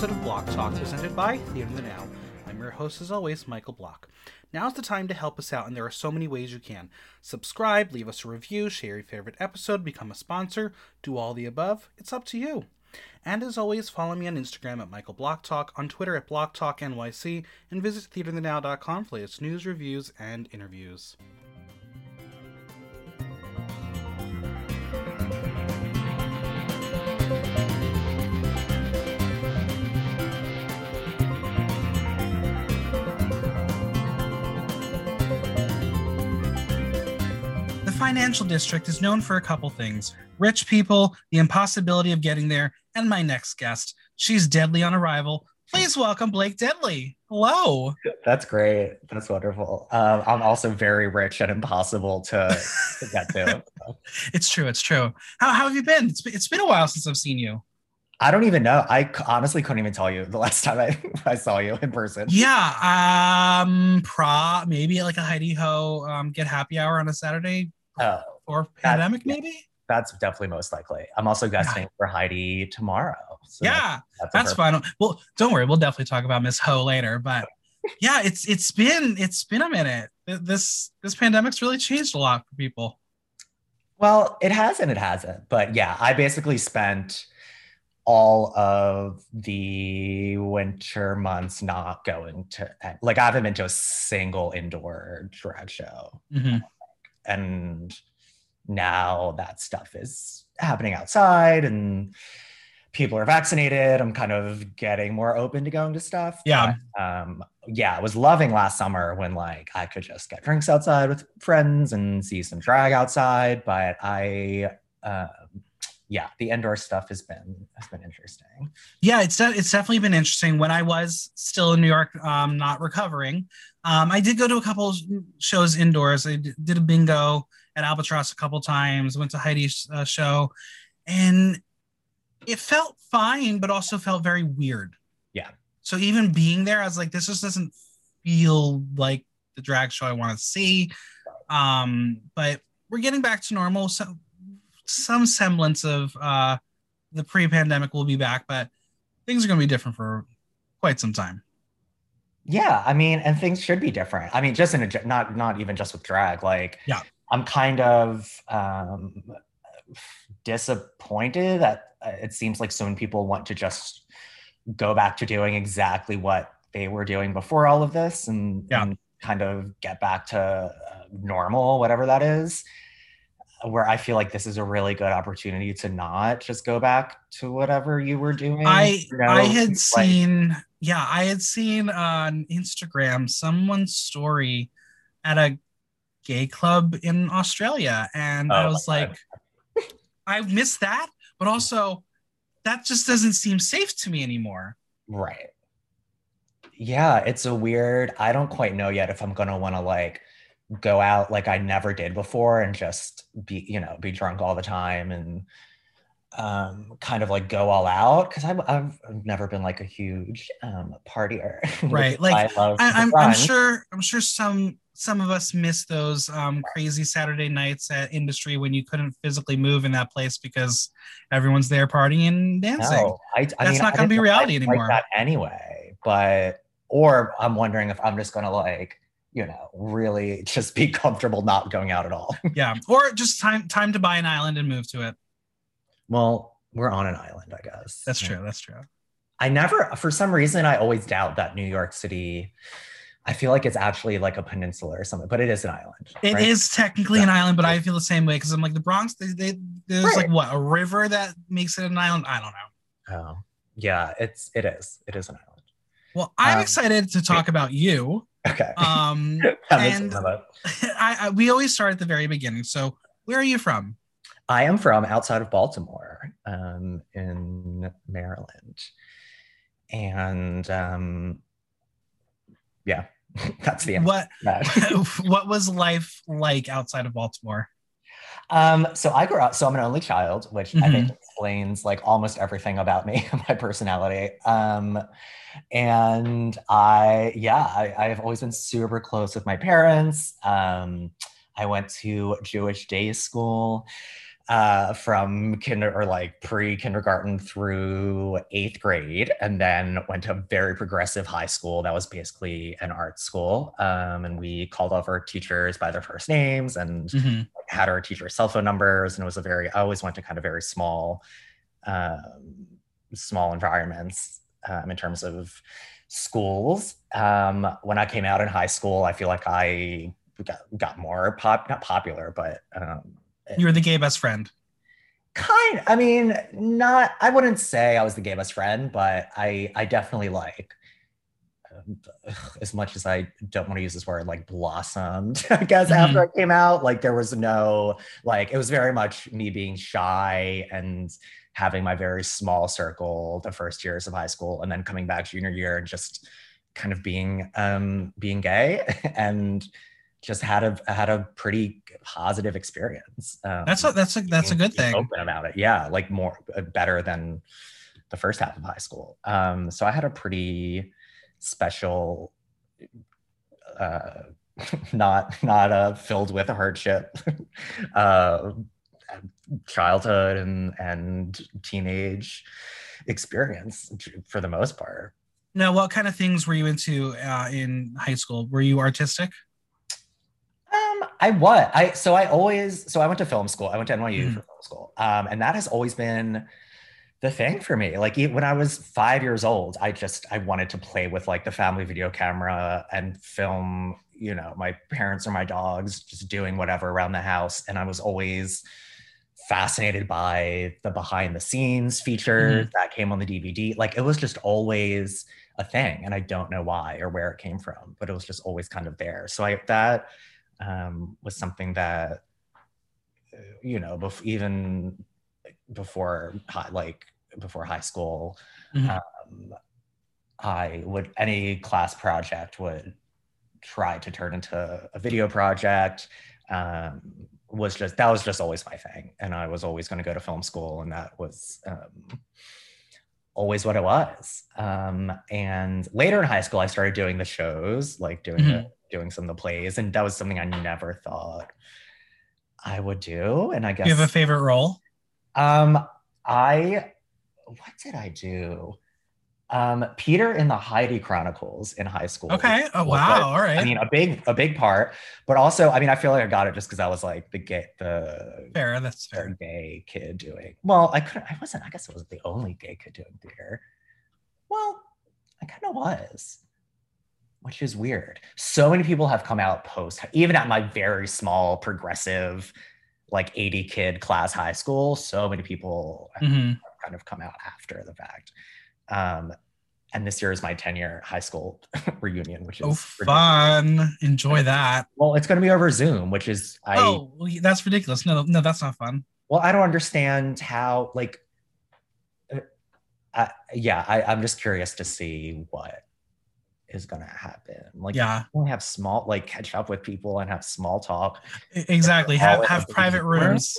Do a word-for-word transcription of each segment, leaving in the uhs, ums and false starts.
episode of Block Talk presented by Theater the Now. I'm your host, as always, Michael Block. Now's the time to help us out, and there are so many ways you can. Subscribe, leave us a review, share your favorite episode, become a sponsor, do all the above. It's up to you. And as always, follow me on Instagram at Michael Block Talk, on Twitter at Block Talk N Y C, and visit theater the now dot com for latest news, reviews, and interviews. The Financial District is known for a couple things: rich people, the impossibility of getting there, and my next guest. She's deadly on arrival. Please welcome Blake Deadly. Hello. That's great. That's wonderful. Um, I'm also very rich and impossible to, to get to. It's true. It's true. How, how have you been? It's, it's been a while since I've seen you. I don't even know. I honestly couldn't even tell you the last time I, I saw you in person. Yeah. Um, pro, maybe like a Heidi Ho um, get happy hour on a Saturday. Oh, or pandemic, that, maybe? That's definitely most likely. I'm also guesting yeah. for Heidi tomorrow. So yeah, that's, that's fine. Well, don't worry. We'll definitely talk about Miss Ho later. But yeah, it's it's been it's been a minute. This this pandemic's really changed a lot for people. Well, it has and it hasn't. But yeah, I basically spent all of the winter months not going to, like, I haven't been to a single indoor drag show. Mm-hmm. And now that stuff is happening outside and people are vaccinated. I'm kind of getting more open to going to stuff. Yeah. But, um, yeah, I was loving last summer when, like, I could just get drinks outside with friends and see some drag outside. But I, uh, yeah, the indoor stuff has been has been interesting. Yeah, it's de- it's definitely been interesting. When I was still in New York, um, not recovering, Um, I did go to a couple shows indoors. I did a bingo at Albatross a couple times, went to Heidi's uh, show, and it felt fine, but also felt very weird. Yeah. So even being there, I was like, this just doesn't feel like the drag show I want to see. Um, but we're getting back to normal. So some semblance of uh, the pre-pandemic will be back, but things are going to be different for quite some time. Yeah, I mean, and things should be different. I mean, just in a, not not even just with drag. Like, yeah. I'm kind of um, disappointed that it seems like so many people want to just go back to doing exactly what they were doing before all of this, and, yeah. and kind of get back to normal, whatever that is. Where I feel like this is a really good opportunity to not just go back to whatever you were doing. I you know, I had like, seen. Yeah, I had seen on Instagram someone's story at a gay club in Australia. And oh, I was like, I missed that. But also, that just doesn't seem safe to me anymore. Right. Yeah, it's a weird, I don't quite know yet if I'm going to want to, like, go out like I never did before and just be, you know, be drunk all the time and um kind of like go all out, because I've, I've never been like a huge um partier, right? Like I love I, I'm, I'm sure I'm sure some some of us miss those um crazy Saturday nights at Industry when you couldn't physically move in that place because everyone's there partying and dancing. No, I, I that's mean, not gonna be reality anymore, like that anyway. But or I'm wondering if I'm just gonna, like, you know, really just be comfortable not going out at all. Yeah, or just time time to buy an island and move to it. Well, we're on an island, I guess. That's true. That's true. I never, for some reason, I always doubt that New York City, I feel like it's actually like a peninsula or something, but it is an island. It right? is technically yeah. an island, but I feel the same way because I'm like, the Bronx, they, they, there's right. like what, a river that makes it an island? I don't know. Oh, yeah, it's, it is. It is an island. Well, I'm um, excited to talk yeah. about you. Okay. Um, and I, I, we always start at the very beginning. So where are you from? I am from outside of Baltimore, um, in Maryland. And um, yeah, that's the end. What, what was life like outside of Baltimore? Um, so I grew up, so I'm an only child, which mm-hmm. I think explains like almost everything about me, my personality. Um, and I, yeah, I, I've always been super close with my parents. Um, I went to Jewish day school. uh, from kinder or like pre-kindergarten through eighth grade, and then went to a very progressive high school that was basically an art school. Um, and we called all of our teachers by their first names and mm-hmm. had our teachers' cell phone numbers. And it was a very, I always went to kind of very small, um, small environments um, in terms of schools. Um, when I came out in high school, I feel like I got, got more pop, not popular, but um, you were the gay best friend. Kind, I mean, not, I wouldn't say I was the gay best friend, but I, I definitely like, as much as I don't want to use this word, like blossomed, I guess, mm-hmm. after I came out. Like there was no, like, it was very much me being shy and having my very small circle the first years of high school, and then coming back junior year and just kind of being, um, being gay, and just had a had a pretty positive experience. Um, that's a, that's a, that's being, a good thing. Open about it, yeah, like more better than the first half of high school. Um, so I had a pretty special, uh, not not uh, filled with a hardship uh, childhood and and teenage experience for the most part. Now, what kind of things were you into uh, in high school? Were you artistic? I was. I so I always so I went to film school. I went to N Y U mm. for film school, um, and that has always been the thing for me. Like when I was five years old, I just I wanted to play with like the family video camera and film. You know, my parents or my dogs just doing whatever around the house, and I was always fascinated by the behind the scenes features mm. that came on the D V D. Like it was just always a thing, and I don't know why or where it came from, but it was just always kind of there. So I that. Um, was something that, you know, bef- even before high, like before high school, mm-hmm. um, I would, any class project would try to turn into a video project. Um, was just, that was just always my thing. And I was always going to go to film school, and that was um, always what it was. Um, and later in high school, I started doing the shows, like doing mm-hmm. the doing some of the plays, and that was something I never thought I would do. And I guess you have a favorite role? Um, I, what did I do? Um, Peter in the Heidi Chronicles in high school. Okay. Oh, wow. But, all right. I mean, a big, a big part, but also, I mean, I feel like I got it just because I was like the gay, the fair, that's fair. Gay kid doing, well, I couldn't, I wasn't, I guess I wasn't the only gay kid doing theater. Well, I kind of was. Which is weird. So many people have come out post, even at my very small progressive, like eighty kid class high school, so many people mm-hmm. have kind of come out after the fact. Um, and this year is my ten year high school reunion, which is oh, fun. Ridiculous. Enjoy that. Well, it's going to be over Zoom, which is, I, oh, that's ridiculous. No, no, that's not fun. Well, I don't understand how, like, uh, I, yeah, I, I'm just curious to see what is gonna happen. Like, yeah, only have small, like, catch up with people and have small talk. Exactly. Have have private rooms.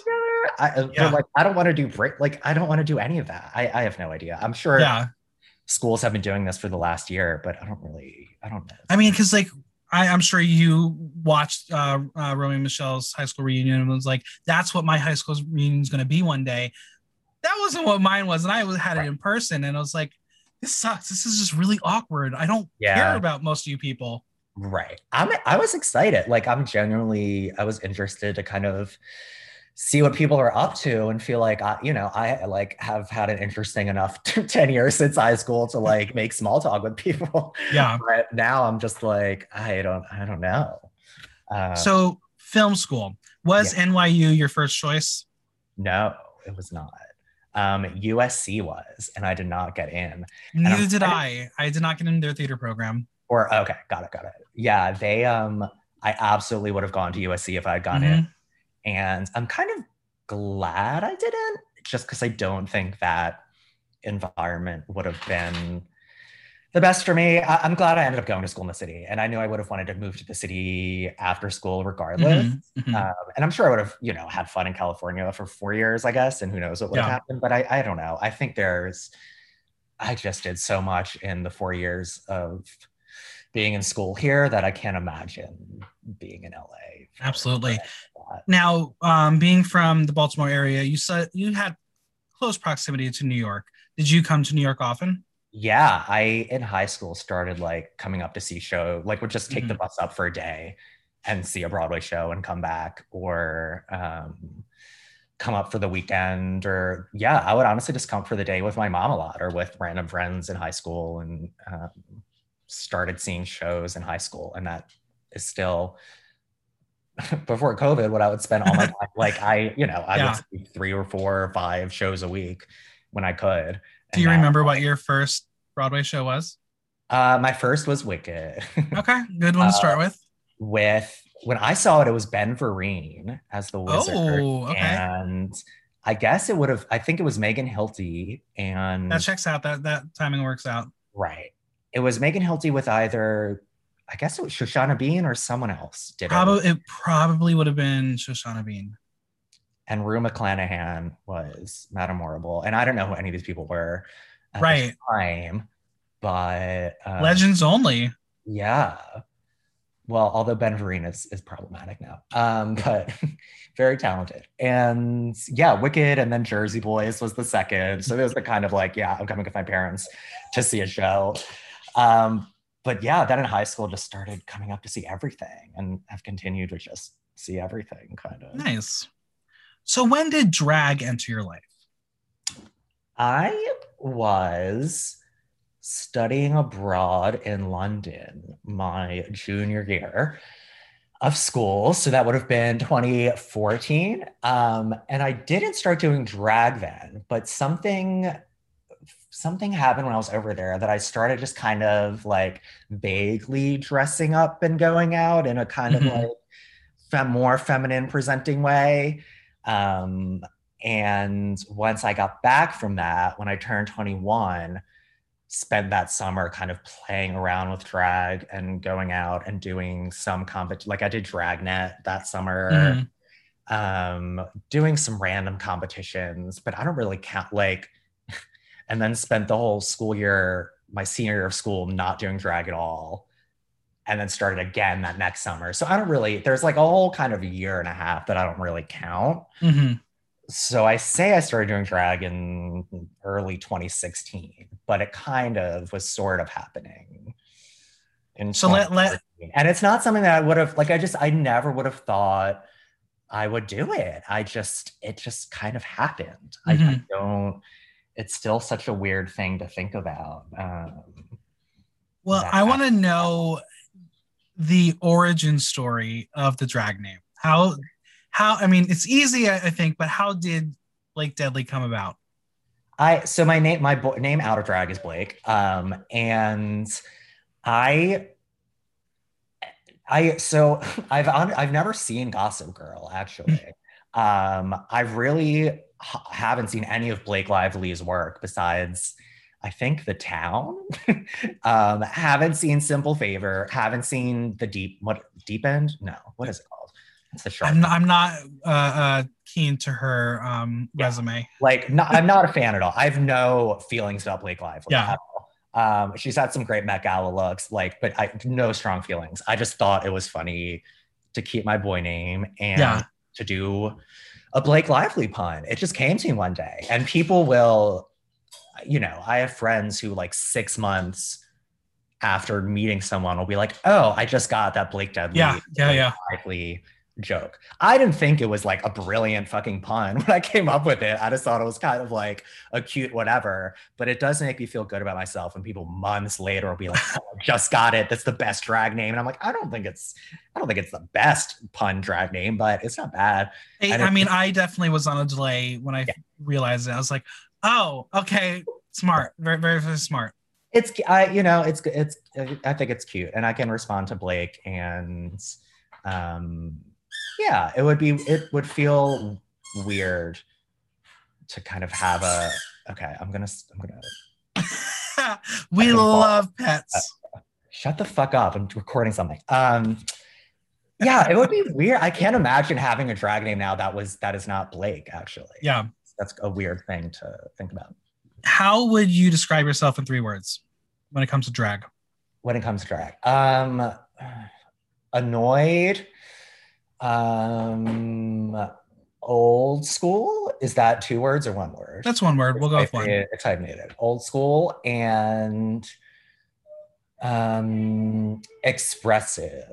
I, yeah. Like, I don't want to do break. Like, I don't want to do any of that. I, I have no idea. I'm sure. Yeah. Schools have been doing this for the last year, but I don't really. I don't know. I mean, because like I, I'm sure you watched uh, uh, Romeo and Michelle's high school reunion and was like, "That's what my high school reunion is gonna be one day." That wasn't what mine was, and I had it right. in person, and I was like, this sucks. This is just really awkward. I don't yeah. care about most of you people. Right. I'm, I was excited. Like, I'm genuinely, I was interested to kind of see what people are up to and feel like, I, you know, I like have had an interesting enough ten years since high school to like make small talk with people. Yeah. But now I'm just like, I don't, I don't know. Um, so film school, was yeah. N Y U your first choice? No, it was not. Um, U S C was, and I did not get in. Neither did I. I did not get into their theater program. Or okay, got it, got it. Yeah, they. Um, I absolutely would have gone to U S C if I had gone mm-hmm. in, and I'm kind of glad I didn't, just because I don't think that environment would have been the best for me. I- I'm glad I ended up going to school in the city, and I knew I would have wanted to move to the city after school regardless. Mm-hmm, mm-hmm. Um, and I'm sure I would have, you know, had fun in California for four years, I guess, and who knows what would yeah. have happened. But I, I don't know. I think there's, I just did so much in the four years of being in school here that I can't imagine being in L A. Absolutely. Now, um, being from the Baltimore area, you said you had close proximity to New York. Did you come to New York often? Yeah, I, in high school, started like coming up to see show, like would just take mm-hmm. the bus up for a day and see a Broadway show and come back, or um, come up for the weekend, or yeah, I would honestly just come for the day with my mom a lot, or with random friends in high school, and um, started seeing shows in high school. And that is still, before COVID, what I would spend all my time, like I, you know, I yeah. would see three or four or five shows a week when I could. Do you now, remember what your first Broadway show was? Uh, my first was Wicked. Okay, good one to start uh, with. With, when I saw it, it was Ben Vereen as the wizard. Oh, okay. And I guess it would have, I think it was Megan Hilty. And that checks out, that that timing works out. Right. It was Megan Hilty with either, I guess it was Shoshana Bean or someone else. Did Prob- it. It probably would have been Shoshana Bean. And Rue McClanahan was Madame Horrible. And I don't know who any of these people were at right. the time, but... Um, Legends only. Yeah. Well, although Ben Vereen is, is problematic now, um, but very talented. And yeah, Wicked, and then Jersey Boys was the second. So there's the kind of like, yeah, I'm coming with my parents to see a show. Um, but yeah, then in high school, just started coming up to see everything, and have continued to just see everything kind of. Nice. So when did drag enter your life? I was studying abroad in London my junior year of school. So that would have been twenty fourteen. Um, and I didn't start doing drag then, but something, something happened when I was over there that I started just kind of like vaguely dressing up and going out in a kind mm-hmm. of like fem- more feminine presenting way. Um, and once I got back from that, when I turned twenty-one, spent that summer kind of playing around with drag and going out and doing some competition. Like I did Dragnet that summer, mm-hmm. um, doing some random competitions, but I don't really count like, and then spent the whole school year, my senior year of school, not doing drag at all. And then started again that next summer. So I don't really, there's like a whole kind of year and a half that I don't really count. Mm-hmm. So I say I started doing drag in early twenty sixteen, but it kind of was sort of happening. In so let, let, and it's not something that I would have, like I just, I never would have thought I would do it. I just, it just kind of happened. Mm-hmm. I, I don't, it's still such a weird thing to think about. Um, well, I want to know the origin story of the drag name. How, how, I mean, it's easy, I, I think, but how did Blake Deadly come about? I, so my name, my bo- name out of drag is Blake. Um, and I, I, so I've, I've never seen Gossip Girl, actually. um, I really ha- haven't seen any of Blake Lively's work besides I think The Town. um, haven't seen Simple Favor. Haven't seen the deep what deep end? No, what is it called? It's the shark. I'm not, I'm not uh, uh, keen to her um, yeah. resume. Like, not, I'm not a fan at all. I have no feelings about Blake Lively. Yeah. At all. Um, she's had some great Met Gala looks, like, but I no strong feelings. I just thought it was funny to keep my boy name and yeah. to do a Blake Lively pun. It just came to me one day, and people will. You know, I have friends who like six months after meeting someone will be like, oh, I just got that Blake Deadly yeah, yeah, yeah. joke. I didn't think it was like a brilliant fucking pun when I came up with it. I just thought it was kind of like a cute whatever, but it does make me feel good about myself when people months later will be like, oh, I just got it. That's the best drag name. And I'm like, I don't think it's, I don't think it's the best pun drag name, but it's not bad. I, I mean, I definitely was on a delay when I yeah. realized it. I was like, oh, okay. Smart. Very, very, very smart. It's, I, you know, it's, it's, I think it's cute, and I can respond to Blake, and, um, yeah, it would be, it would feel weird to kind of have a, okay, I'm going to, I'm going to. We love pets. Uh, shut the fuck up. I'm recording something. Um, yeah, it would be weird. I can't imagine having a drag name now that was, that is not Blake, actually. Yeah. That's a weird thing to think about. How would you describe yourself in three words when it comes to drag? when it comes to drag? Um, annoyed, um, old school. Is that two words or one word? That's one word. We'll go with one. It's hyphenated. Old school and um, expressive.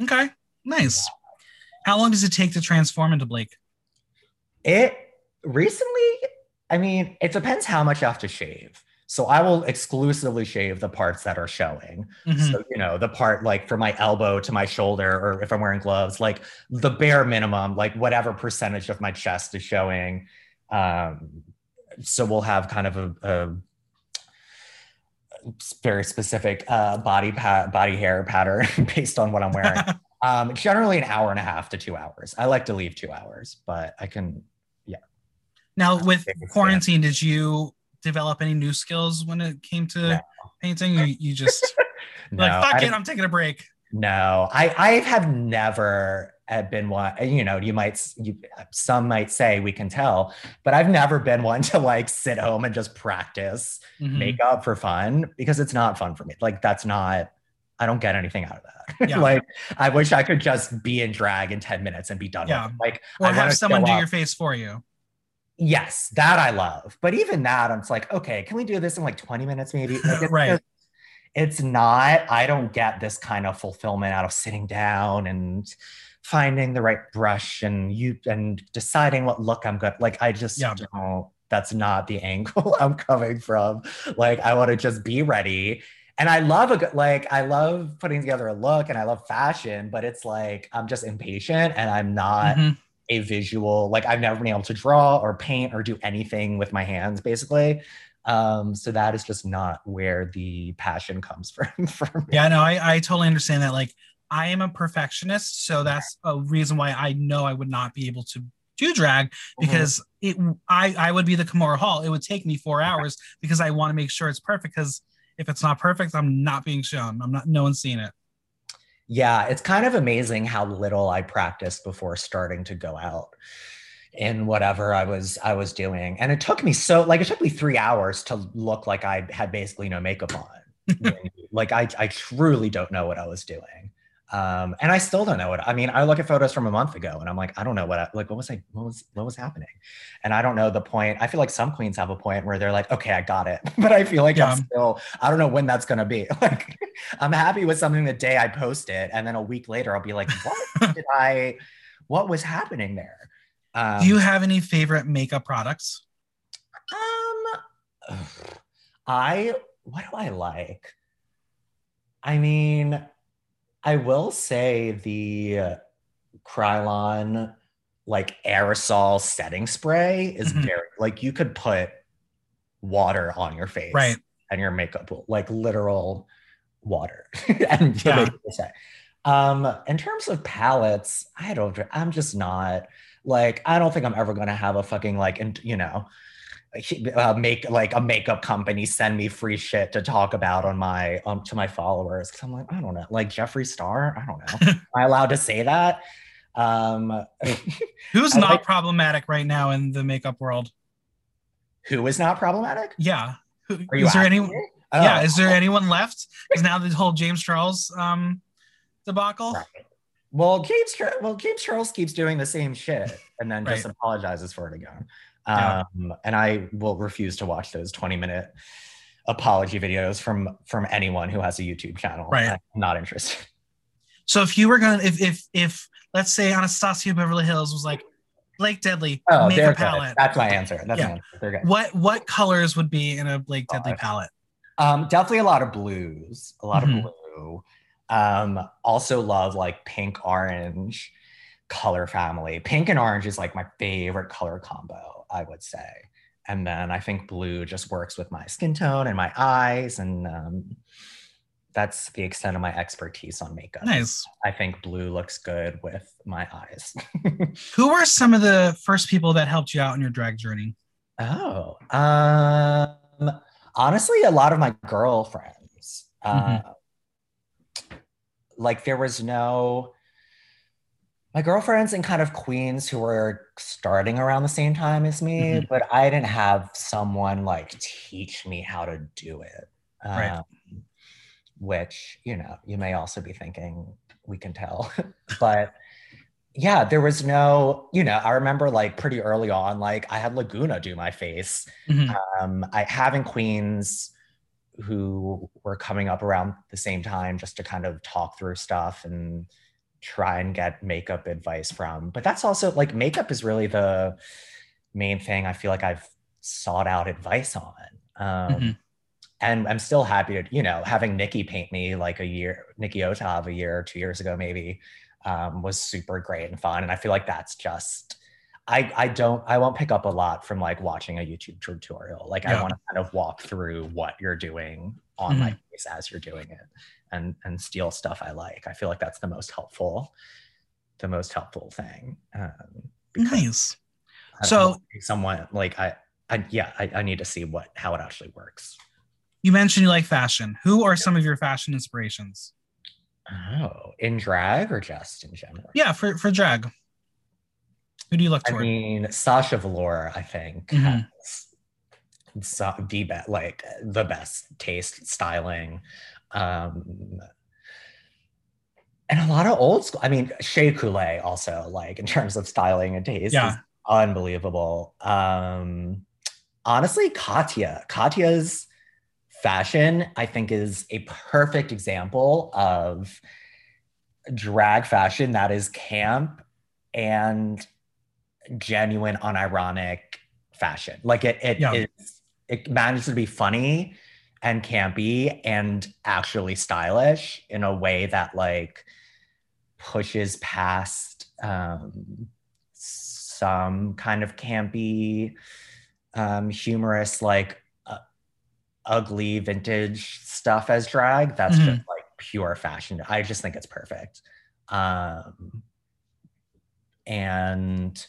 Okay, nice. How long does it take to transform into Blake? It recently, I mean, it depends how much you have to shave. So I will exclusively shave the parts that are showing. Mm-hmm. So, you know, the part like from my elbow to my shoulder, or if I'm wearing gloves, like the bare minimum, like whatever percentage of my chest is showing. Um, so we'll have kind of a, a very specific uh, body pa- body hair pattern based on what I'm wearing. um, generally an hour and a half to two hours. I like to leave two hours, but I can, yeah. Now um, with quarantine, did you develop any new skills when it came to no. painting? You, you just no, like, fuck I, it, I'm taking a break. No, I, I have never been one, you know, you might, you, some might say we can tell, but I've never been one to like sit home and just practice mm-hmm. makeup for fun, because it's not fun for me. Like that's not, I don't get anything out of that. Yeah. Like I wish I could just be in drag in ten minutes and be done yeah. with it. Like, or I have someone do up. your face for you. Yes, that I love. But even that, I'm just like, okay, can we do this in like twenty minutes maybe? Like it's, right. Just, it's not, I don't get this kind of fulfillment out of sitting down and finding the right brush and you and deciding what look I'm good. Like I just yeah. don't, that's not the angle I'm coming from. Like I want to just be ready. And I love a good, like I love putting together a look and I love fashion, but it's like, I'm just impatient and I'm not mm-hmm. a visual, like I've never been able to draw or paint or do anything with my hands basically. Um, so that is just not where the passion comes from for me. Yeah, no, I, I totally understand that. Like I am a perfectionist. So that's a reason why I know I would not be able to do drag, because mm-hmm. it I, I would be the Kimora Hall. It would take me four hours okay. because I want to make sure it's perfect. Because if it's not perfect, I'm not being shown. I'm not, no one's seeing it. Yeah, it's kind of amazing how little I practiced before starting to go out in whatever I was I was doing. And it took me so, like, it took me three hours to look like I had basically no makeup on. Like, I, I truly don't know what I was doing. Um, and I still don't know what, I mean, I look at photos from a month ago and I'm like, I don't know what, I, like, what was I, what was, what was happening? And I don't know the point. I feel like some queens have a point where they're like, okay, I got it. But I feel like yeah. I'm still, I don't know when that's going to be. Like, I'm happy with something the day I post it. And then a week later, I'll be like, what did I, what was happening there? Um, Do you have any favorite makeup products? Um, I, what do I like? I mean, I will say the Krylon like aerosol setting spray is mm-hmm. very, like you could put water on your face right. and your makeup will, like literal water. and yeah. um, in terms of palettes, I don't, I'm just not like, I don't think I'm ever going to have a fucking like, and you know, Uh, make like a makeup company send me free shit to talk about on my um to my followers, because I'm like, I don't know, like Jeffree Star, I don't know. Am I allowed to say that? Um who's I not like, problematic right now in the makeup world? Who is not problematic? Yeah. Who, Are you is there anyone? Oh. Yeah, is there anyone left? Because now the whole James Charles um debacle. Right. Well, James well James Charles keeps doing the same shit and then right. just apologizes for it again. Yeah. Um, and I will refuse to watch those twenty minute apology videos from, from anyone who has a YouTube channel. Right. I'm not interested. So if you were going to, if, if, if let's say Anastasia Beverly Hills was like, Blake Deadly, oh, make a palette. Good. That's my answer. That's yeah. my answer. They're good. What, what colors would be in a Blake Deadly oh, palette? Um, definitely a lot of blues, a lot mm-hmm. of blue. Um, also love like pink, orange color family. Pink and orange is like my favorite color combo, I would say. And then I think blue just works with my skin tone and my eyes. And um, that's the extent of my expertise on makeup. Nice. I think blue looks good with my eyes. Who were some of the first people that helped you out in your drag journey? Oh, um, honestly, a lot of my girlfriends. Mm-hmm. Uh, like there was no... My girlfriends and kind of queens who were starting around the same time as me, mm-hmm. but I didn't have someone like teach me how to do it. Um, right. which, you know, you may also be thinking, we can tell. But yeah, there was no, you know, I remember like pretty early on, like I had Laguna do my face. Mm-hmm. Um, I having queens who were coming up around the same time just to kind of talk through stuff and try and get makeup advice from. But that's also like, makeup is really the main thing I feel like I've sought out advice on. Um, mm-hmm. And I'm still happy to, you know, having Nikki paint me like a year, Nikki Otav a year or two years ago maybe, um, was super great and fun. And I feel like that's just, I I don't, I won't pick up a lot from like watching a YouTube tutorial. Like yeah. I want to kind of walk through what you're doing on mm-hmm. my face as you're doing it and, and steal stuff I like. I feel like that's the most helpful, the most helpful thing. Um, nice. So someone like, I, I yeah, I, I need to see what, how it actually works. You mentioned you like fashion. Who are some of your fashion inspirations? Oh, in drag or just in general? Yeah, for, for drag. Who do you look toward? I mean, Sasha Velour, I think, mm-hmm. has the best, like the best taste, styling. Um, and a lot of old school, I mean, Shea Coulee also, like in terms of styling and taste, yeah. is unbelievable. Um, honestly, Katya. Katya's fashion, I think, is a perfect example of drag fashion that is camp and genuine, unironic fashion. Like it, it yeah. is, it manages to be funny and campy and actually stylish in a way that like pushes past um, some kind of campy, um, humorous, like ugly vintage stuff as drag that's mm-hmm. just like pure fashion. I just think it's perfect. Um and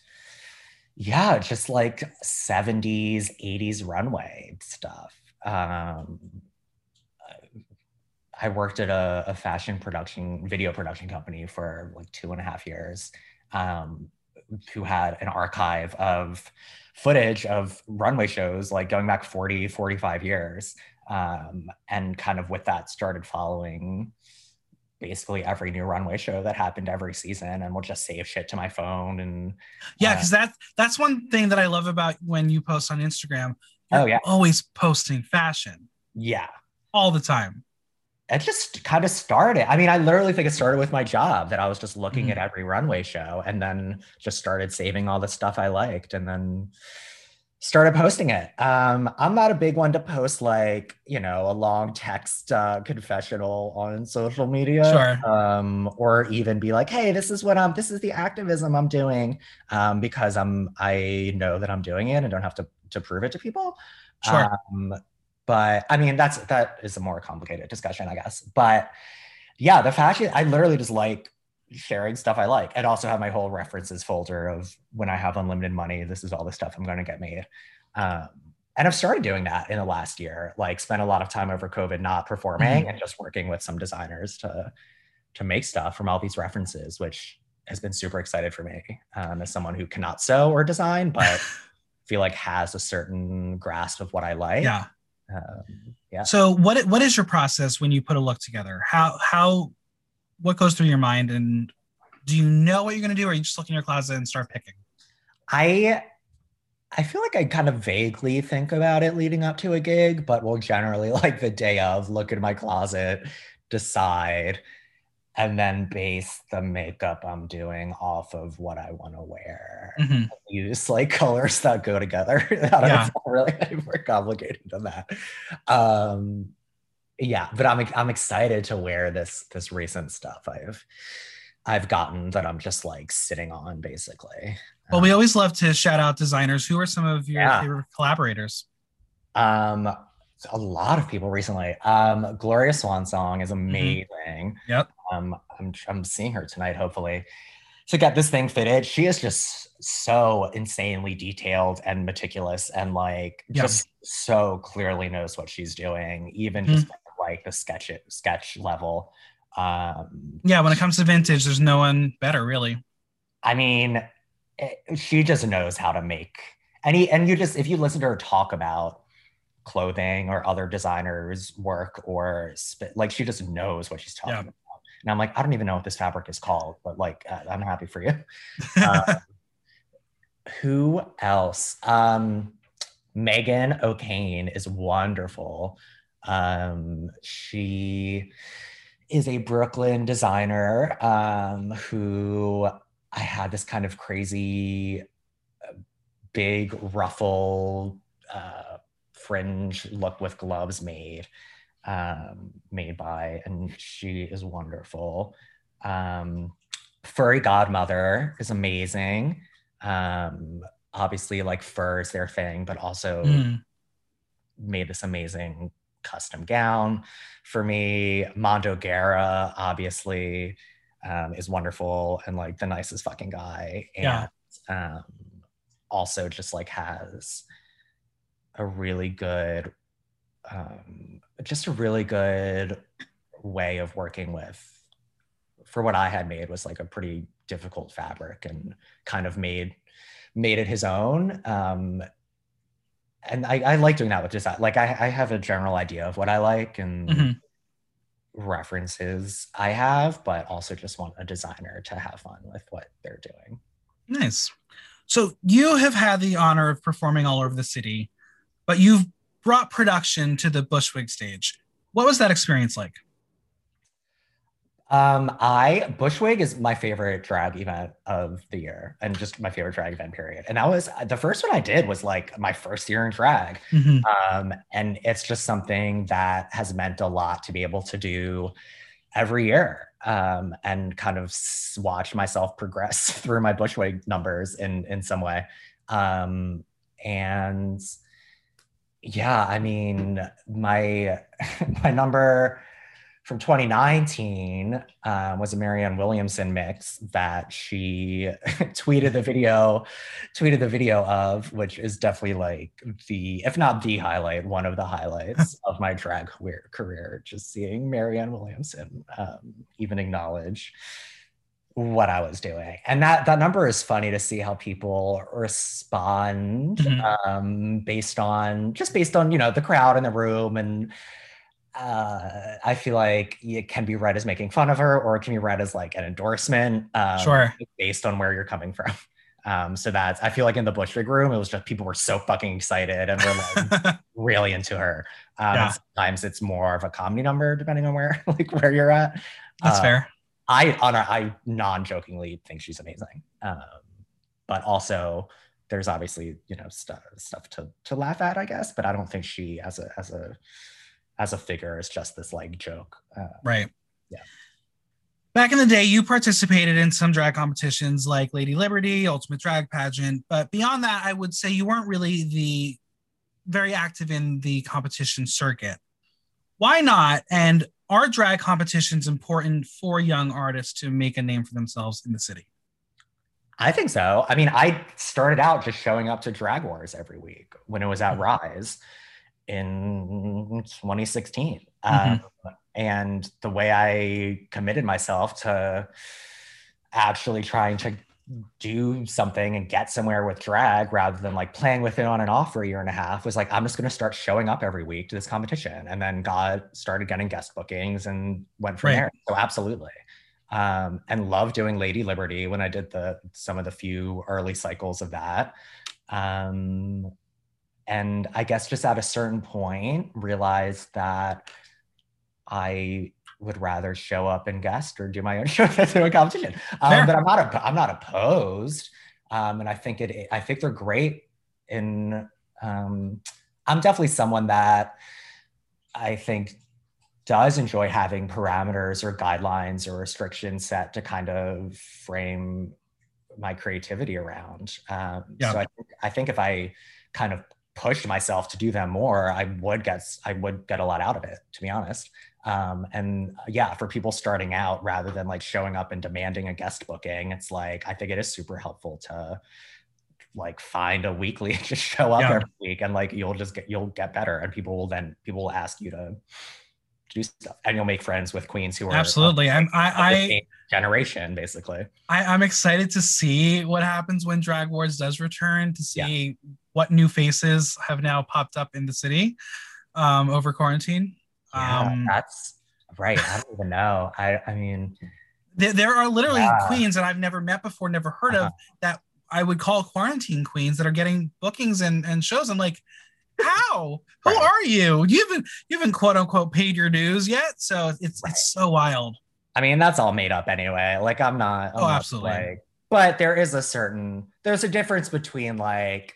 yeah, just like seventies eighties runway stuff. um I worked at a, a fashion production video production company for like two and a half years um who had an archive of footage of runway shows, like going back forty, forty-five years. Um, and kind of with that started following basically every new runway show that happened every season, and we'll just save shit to my phone. And yeah, uh, cause that's, that's one thing that I love about when you post on Instagram. You're oh yeah. always posting fashion. Yeah. All the time. It just kind of started. I mean, I literally think it started with my job, that I was just looking mm. at every runway show and then just started saving all the stuff I liked and then started posting it. Um, I'm not a big one to post like, you know, a long text uh, confessional on social media, sure. um, or even be like, hey, this is what I'm, this is the activism I'm doing, um, because I'm, I know that I'm doing it and don't have to, to prove it to people. Sure. Um, But I mean, that's that is a more complicated discussion, I guess. But yeah, the fashion, I literally just like sharing stuff I like. And also have my whole references folder of when I have unlimited money, this is all the stuff I'm going to get made. Um, and I've started doing that in the last year, like spent a lot of time over COVID not performing mm-hmm. and just working with some designers to, to make stuff from all these references, which has been super exciting for me um, as someone who cannot sew or design, but feel like has a certain grasp of what I like. Yeah. Um, yeah. So what what is your process when you put a look together? How how what goes through your mind, and do you know what you're going to do, or are you just look in your closet and start picking? I I feel like I kind of vaguely think about it leading up to a gig, but will generally like the day of look in my closet, decide, and then base the makeup I'm doing off of what I want to wear. Mm-hmm. Use like colors that go together. I don't yeah. know, it's not really any more complicated than that. Um, yeah, but I'm I'm excited to wear this this recent stuff I've I've gotten that I'm just like sitting on basically. Well, um, we always love to shout out designers. Who are some of your yeah. favorite collaborators? Um. A lot of people recently. Um, Gloria Swansong is amazing. Mm-hmm. Yep. Um, I'm I'm seeing her tonight, hopefully, to get this thing fitted. She is just so insanely detailed and meticulous, and like yep. just so clearly knows what she's doing, even mm-hmm. just like the sketch it, sketch level. Um, yeah, when it comes to vintage, there's no one better, really. I mean, it, she just knows how to make any. And you just if you listen to her talk about clothing or other designers' work, or sp- like she just knows what she's talking yeah. about. And I'm like, I don't even know what this fabric is called, but like, uh, I'm happy for you. Uh, who else? Um, Megan O'Kane is wonderful. Um, she is a Brooklyn designer um, who I had this kind of crazy, big ruffle uh, fringe look with gloves made. Um, made by, and she is wonderful. Um, Furry Godmother is amazing. Um, obviously, like, fur is their thing, but also mm. made this amazing custom gown for me. Mondo Guerra, obviously, um, is wonderful and, like, the nicest fucking guy. And yeah. um, also just, like, has a really good Um, just a really good way of working with, for what I had made was like a pretty difficult fabric, and kind of made made it his own. Um, and I, I like doing that with design. Like I, I have a general idea of what I like and mm-hmm. references I have, but also just want a designer to have fun with what they're doing. Nice. So you have had the honor of performing all over the city, but you've brought production to the Bushwig stage. What was that experience like? Um, I, Bushwig is my favorite drag event of the year, and just my favorite drag event, period. And that was, the first one I did was like my first year in drag. Mm-hmm. Um, and it's just something that has meant a lot to be able to do every year, um, and kind of watch myself progress through my Bushwig numbers in, in some way. Um, and Yeah, I mean, my my number from twenty nineteen um, was a Marianne Williamson mix that she tweeted the video, tweeted the video of, which is definitely like the, if not the highlight, one of the highlights of my drag queer career. Just seeing Marianne Williamson um, even acknowledge what I was doing. And that that number is funny to see how people respond mm-hmm. um, based on, just based on, you know, the crowd in the room. And uh, I feel like it can be read as making fun of her, or it can be read as like an endorsement um, sure. based on where you're coming from. Um, so that's, I feel like in the Bushwig room, it was just people were so fucking excited and were like really into her. Um, yeah. Sometimes it's more of a comedy number, depending on where, like where you're at. That's uh, fair. I on a, I non-jokingly think she's amazing, um, but also there's obviously, you know, st- stuff to to laugh at, I guess. But I don't think she as a as a as a figure is just this like joke, uh, right? Yeah. Back in the day, you participated in some drag competitions like Lady Liberty, Ultimate Drag Pageant, but beyond that, I would say you weren't really the very active in the competition circuit. Why not? And are drag competitions important for young artists to make a name for themselves in the city? I think so. I mean, I started out just showing up to Drag Wars every week when it was at Rise in twenty sixteen. Mm-hmm. Um, and the way I committed myself to actually trying to do something and get somewhere with drag, rather than like playing with it on and off for a year and a half, was like, I'm just going to start showing up every week to this competition. And then got started getting guest bookings and went from right. there. So absolutely. Um, and love doing Lady Liberty when I did the, some of the few early cycles of that. Um, and I guess just at a certain point realized that I would rather show up and guest or do my own show than do a competition. Um, but I'm not, I'm not opposed. Um, and I think it, I think they're great. In, um, I'm definitely someone that I think does enjoy having parameters or guidelines or restrictions set to kind of frame my creativity around. Um, yeah. So I, I think if I kind of pushed myself to do them more, I would get, I would get a lot out of it, to be honest. Um, and yeah, for people starting out, rather than like showing up and demanding a guest booking, it's like, I think it is super helpful to like find a weekly, just show up yeah. every week, and like, you'll just get, you'll get better, and people will then, people will ask you to do stuff, and you'll make friends with queens who are absolutely um, I'm I, I the same generation basically. I, I'm excited to see what happens when Drag Wars does return, to see yeah. what new faces have now popped up in the city um, over quarantine. Yeah, um, that's right. I don't even know. I I mean, there, there are literally yeah. queens that I've never met before, never heard uh-huh. of, that I would call quarantine queens that are getting bookings and and shows. I'm like, how? Right. Who are you? You haven't you haven't quote unquote paid your dues yet. So it's right. it's so wild. I mean, that's all made up anyway. Like I'm not. I'm oh, not absolutely. Like, but there is a certain there's a difference between like.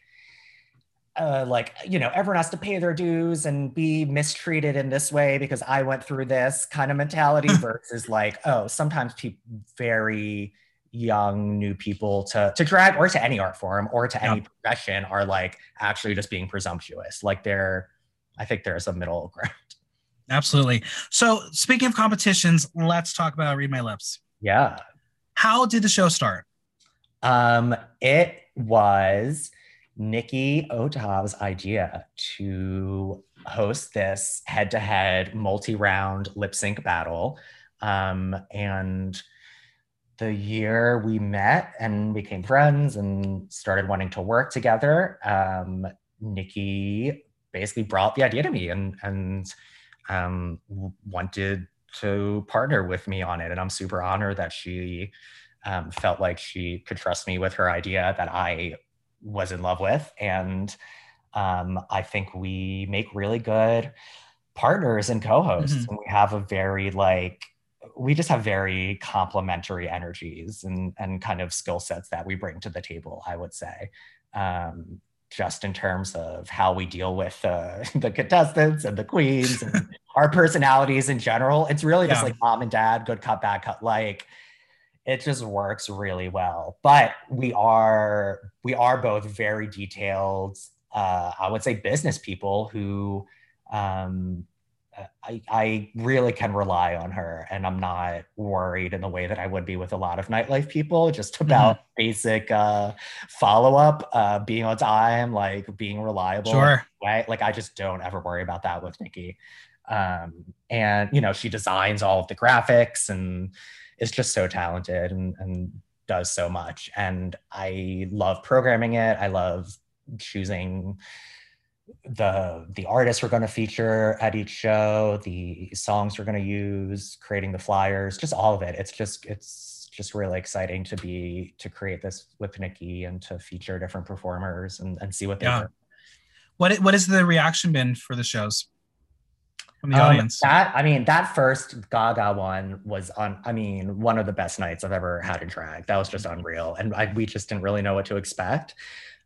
Uh, like, you know, everyone has to pay their dues and be mistreated in this way because I went through this kind of mentality versus like, oh, sometimes people, very young new people to, to drag or to any art form or to any yep. profession are like actually just being presumptuous. Like there, I think there's a middle ground. Absolutely. So speaking of competitions, let's talk about Read My Lips. Yeah. How did the show start? Um, it was... Nikki Otav's idea to host this head-to-head multi-round lip sync battle. Um, and the year we met and became friends and started wanting to work together, um, Nikki basically brought the idea to me and, and um, wanted to partner with me on it. And I'm super honored that she um, felt like she could trust me with her idea that I was in love with. And um, I think we make really good partners and co-hosts. Mm-hmm. And we have a very like, we just have very complementary energies and, and kind of skill sets that we bring to the table, I would say. Um, just in terms of how we deal with uh, the contestants and the queens and our personalities in general. It's really yeah. just like mom and dad, good cut, bad cut, like, it just works really well. But we are we are both very detailed, uh, I would say, business people who um, I, I really can rely on her. And I'm not worried in the way that I would be with a lot of nightlife people, just about mm-hmm. basic uh, follow-up, uh, being on time, like being reliable. Sure. Right? Like I just don't ever worry about that with Nikki. Um, and, you know, she designs all of the graphics and is just so talented and, and does so much. And I love programming it. I love choosing the the artists we're going to feature at each show, the songs we're going to use, creating the flyers, just all of it. It's just it's just really exciting to be to create this with Nikki and to feature different performers and, and see what they yeah. do. What what has the reaction been for the shows? From the um, audience. That, I mean, that first Gaga one was on, I mean, one of the best nights I've ever had in drag. That was just unreal. And I, we just didn't really know what to expect.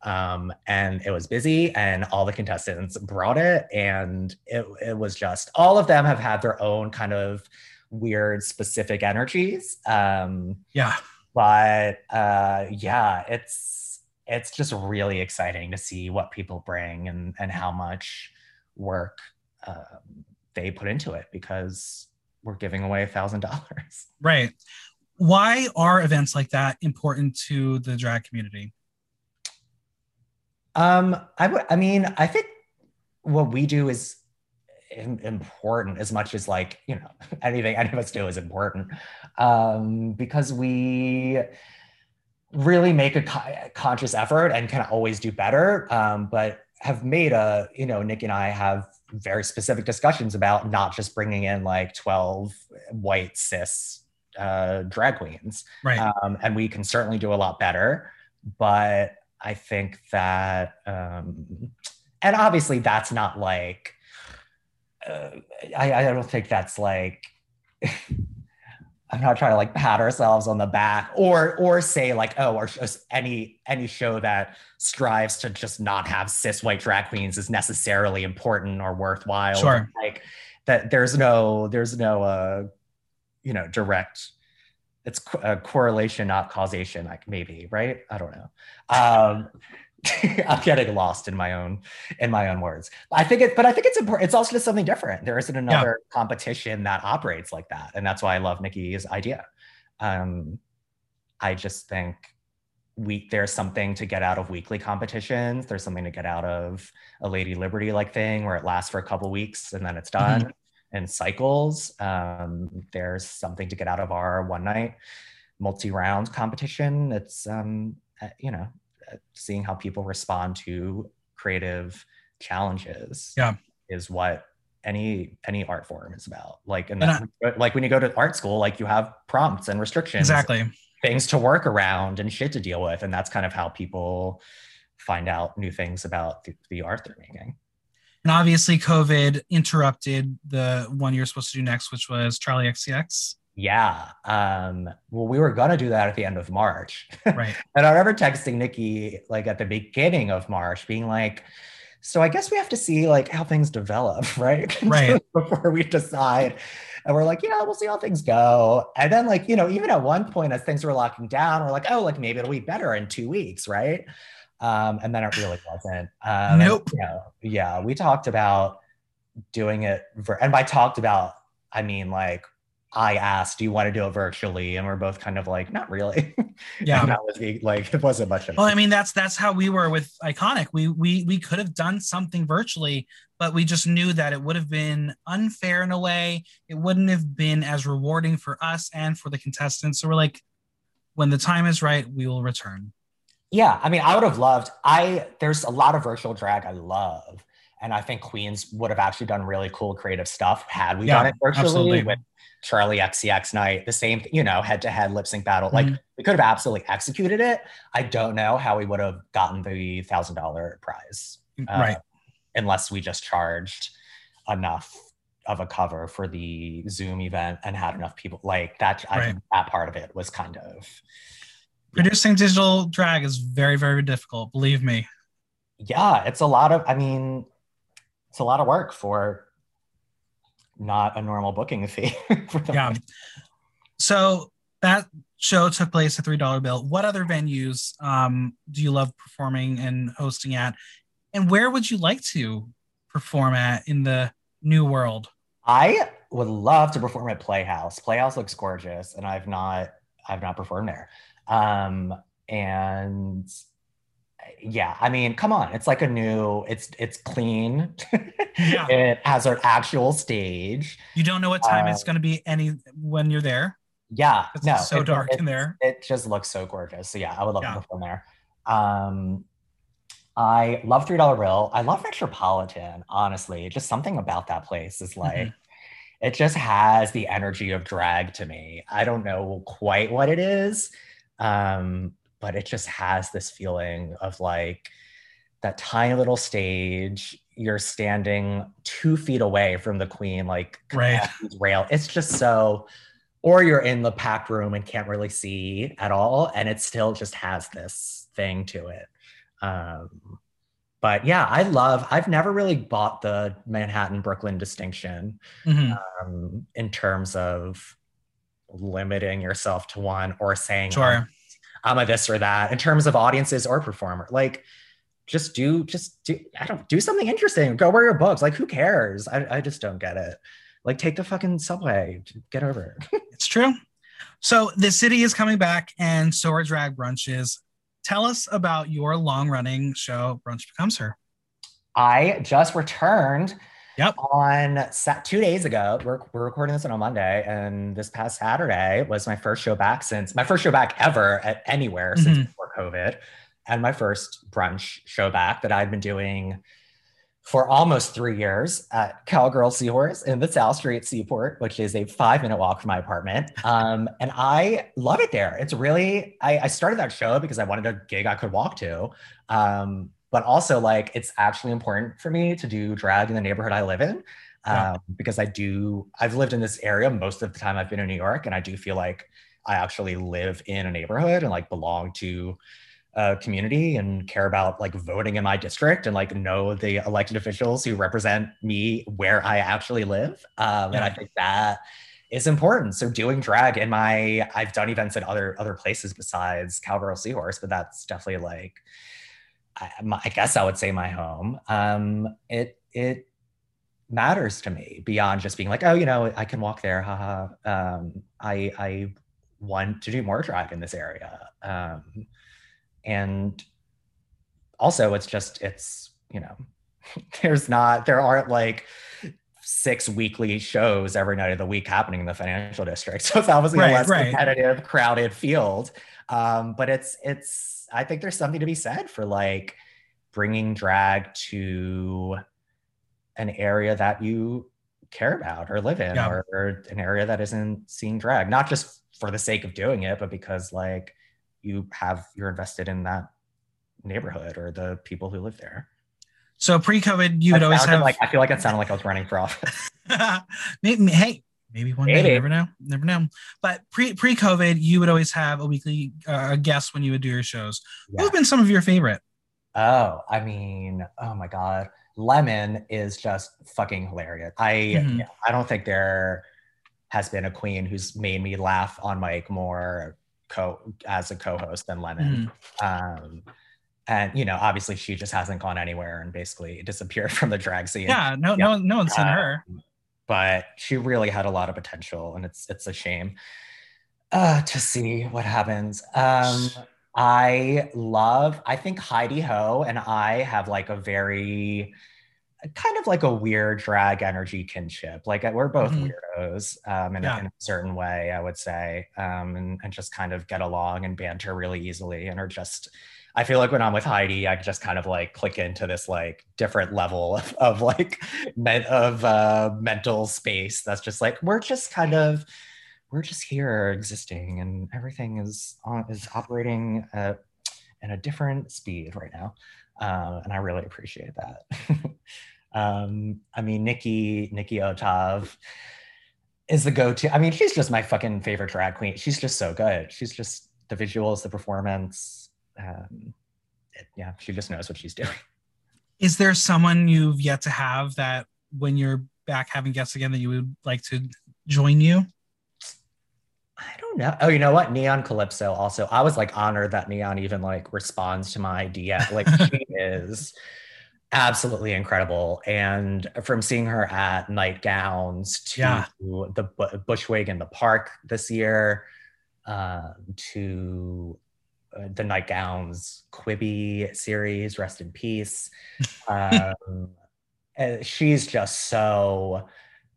Um, and it was busy and all the contestants brought it. And it, it was just, all of them have had their own kind of weird, specific energies. Um, yeah. But uh, yeah, it's, it's just really exciting to see what people bring and, and how much work um, they put into it, because we're giving away a thousand dollars. Right. Why are events like that important to the drag community? Um, I would, I mean, I think what we do is important as much as like, you know, anything any of us do is important, um, because we really make a co- conscious effort and can always do better. Um, but have made a, you know, Nick and I have very specific discussions about not just bringing in like twelve white cis uh, drag queens. Right. Um, and we can certainly do a lot better, but I think that, um, and obviously that's not like, uh, I, I don't think that's like, I'm not trying to like pat ourselves on the back or or say like, oh, or any any show that strives to just not have cis white drag queens is necessarily important or worthwhile. Sure. Like that there's no there's no uh you know direct, it's co- uh, correlation, not causation, like maybe, right? I don't know. Um I'm getting lost in my own in my own words. I think it, but I think it's important. It's also just something different. There isn't another yeah. competition that operates like that, and that's why I love Nikki's idea. Um, I just think we there's something to get out of weekly competitions. There's something to get out of a Lady Liberty like thing where it lasts for a couple weeks and then it's done. and cycles. Um, there's something to get out of our one night multi-round competition. It's, um, you know, seeing how people respond to creative challenges yeah. is what any any art form is about. Like, and, and I, like when you go to art school, like you have prompts and restrictions, exactly, things to work around and shit to deal with. And that's kind of how people find out new things about the, the art they're making. And obviously COVID interrupted the one you're supposed to do next, which was Charli X C X. Yeah. Um, well, we were going to do that at the end of March. Right. And I remember texting Nikki, like at the beginning of March, being like, so I guess we have to see like how things develop, right? Right. Before we decide. And we're like, yeah, we'll see how things go. And then like, you know, even at one point as things were locking down, we're like, oh, like maybe it'll be better in two weeks, right? Um, and then it really wasn't. Um, nope. And, you know, yeah, we talked about doing it. Vir- and by talked about, I mean like, I asked, do you want to do it virtually? And we're both kind of like, not really. Yeah. That was like, it wasn't much of Well, I mean, that's that's how we were with Iconic. We we we could have done something virtually, but we just knew that it would have been unfair in a way. It wouldn't have been as rewarding for us and for the contestants. So we're like, when the time is right, we will return. Yeah. I mean, I would have loved, I there's a lot of virtual drag I love. And I think Queens would have actually done really cool creative stuff had we yeah, done it virtually absolutely. With Charli X C X night, the same, you know, head-to-head lip sync battle. Mm-hmm. Like we could have absolutely executed it. I don't know how we would have gotten the one thousand dollars prize. Uh, right. Unless we just charged enough of a cover for the Zoom event and had enough people like that. Right. I think that part of it was kind of. Producing yeah. digital drag is very, very difficult. Believe me. Yeah. It's a lot of, I mean, it's a lot of work for not a normal booking fee. Yeah. So that show took place at three dollar bill. What other venues um, do you love performing and hosting at? And where would you like to perform at in the new world? I would love to perform at Playhouse. Playhouse looks gorgeous. And I've not, I've not performed there. Um, and yeah, I mean, come on. It's like a new, it's it's clean. Yeah. It has an actual stage. You don't know what time um, it's going to be any when you're there. Yeah. No, it's so it, dark it, in there. It just looks so gorgeous. So yeah, I would love yeah. to perform there. Um, I love three dollar bill. I love Metropolitan, honestly. Just something about that place is like, mm-hmm. it just has the energy of drag to me. I don't know quite what it is. Um, but it just has this feeling of like that tiny little stage, you're standing two feet away from the queen, like right. rail. It's just so, or you're in the packed room and can't really see at all. And it still just has this thing to it. Um, but yeah, I love, I've never really bought the Manhattan-Brooklyn distinction mm-hmm. um, in terms of limiting yourself to one or saying, sure. um, I'm a this or that in terms of audiences or performer. Like, just do, just do, I don't do something interesting. Go wear your books. Like, who cares? I, I just don't get it. Like, take the fucking subway. Get over it. It's true. So the city is coming back, and so are drag brunches. Tell us about your long-running show, Brunch Becomes Her. I just returned. Yep. On sat two days ago, we're, we're recording this on a Monday, and this past Saturday was my first show back since my first show back ever at anywhere mm-hmm. since before COVID, and my first brunch show back that I've been doing for almost three years at Cowgirl Seahorse in the South Street Seaport, which is a five minute walk from my apartment. Um, and I love it there. It's really, I, I started that show because I wanted a gig I could walk to. Um, But also, like, it's actually important for me to do drag in the neighborhood I live in um, yeah. because I do, I've lived in this area most of the time I've been in New York, and I do feel like I actually live in a neighborhood and like belong to a community and care about like voting in my district and like know the elected officials who represent me where I actually live. Um, yeah. And I think that is important. So doing drag in my, I've done events at other, other places besides Cowgirl Seahorse, but that's definitely like, I, my, I guess I would say my home. Um, it it matters to me beyond just being like, oh, you know, I can walk there, haha. Um, I I want to do more drag in this area, um, and also it's just it's you know, there's not there aren't like six weekly shows every night of the week happening in the Financial District. So it's obviously right, a less right. competitive, crowded field. Um, but it's, it's, I think there's something to be said for like bringing drag to an area that you care about or live in, yeah. or, or an area that isn't seeing drag, not just for the sake of doing it, but because like you have, you're invested in that neighborhood or the people who live there. So pre-COVID, you would always have... Like, I feel like it sounded like I was running for office. maybe, hey, maybe one maybe. day, never know, never know. But pre, pre-COVID, you would always have a weekly uh, guest when you would do your shows. Yeah. What have been some of your favorite? Oh, I mean, oh my God. Lemon is just fucking hilarious. I, mm-hmm. I don't think there has been a queen who's made me laugh on mic more co- as a co-host than Lemon. Mm-hmm. Um, And, you know, obviously she just hasn't gone anywhere and basically disappeared from the drag scene. Yeah, no, yep. no, no one's seen um, her. But she really had a lot of potential, and it's it's a shame uh, to see what happens. Um, I love, I think Heidi Ho and I have like a very, kind of like a weird drag energy kinship. Like we're both mm-hmm. weirdos um, in, yeah. in a certain way, I would say, um, and, and just kind of get along and banter really easily and are just... I feel like when I'm with Heidi, I just kind of like click into this like different level of, of like men, of uh, mental space. That's just like, we're just kind of, we're just here existing, and everything is on, is operating uh, at a different speed right now. Um, and I really appreciate that. um, I mean, Nikki, Nikki Otav is the go-to. I mean, she's just my fucking favorite drag queen. She's just so good. She's just the visuals, the performance, Um, it, yeah, she just knows what she's doing. Is there someone you've yet to have that when you're back having guests again that you would like to join you? I don't know. Oh, you know what? Neon Calypso also. I was like honored that Neon even like responds to my D M. Like she is absolutely incredible. And from seeing her at Nightgowns to yeah. the bu- Bushwig in the park this year uh, to... Uh, the Nightgowns Quibi series, rest in peace. Um, she's just so,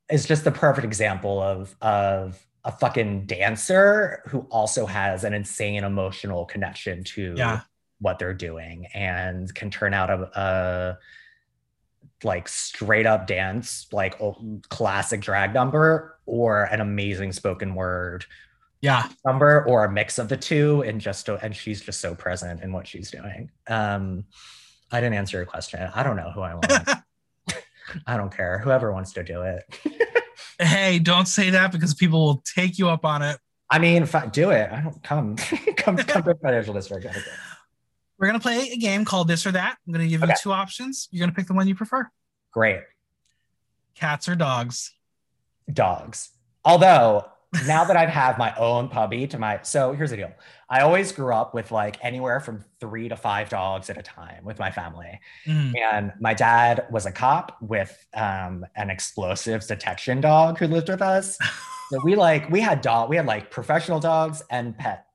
it's just the perfect example of, of a fucking dancer who also has an insane emotional connection to yeah. what they're doing and can turn out a, a like straight up dance, like old, classic drag number or an amazing spoken word Yeah, number or a mix of the two, and just and she's just so present in what she's doing. Um, I didn't answer your question. I don't know who I want. I don't care. Whoever wants to do it. Hey, don't say that because people will take you up on it. I mean, if I do it. I don't come. come, come to the Financial District. Go. We're gonna play a game called This or That. I'm gonna give okay. you two options. You're gonna pick the one you prefer. Great. Cats or dogs? Dogs. Although. Now that I've had my own puppy to my, so here's the deal. I always grew up with like anywhere from three to five dogs at a time with my family. Mm. And my dad was a cop with um, an explosives detection dog who lived with us. So we like, we had dog, we had like professional dogs and pet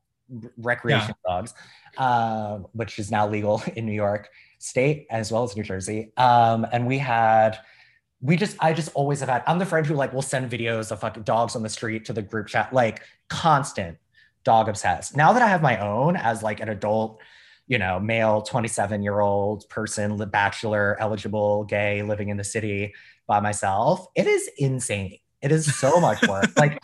recreation yeah. dogs, uh, which is now legal in New York State as well as New Jersey. Um, and we had We just, I just always have had, I'm the friend who like will send videos of fucking dogs on the street to the group chat, like constant dog obsessed. Now that I have my own as like an adult, you know, male twenty-seven year old person, bachelor, eligible, gay, living in the city by myself, it is insane. It is so much work. Like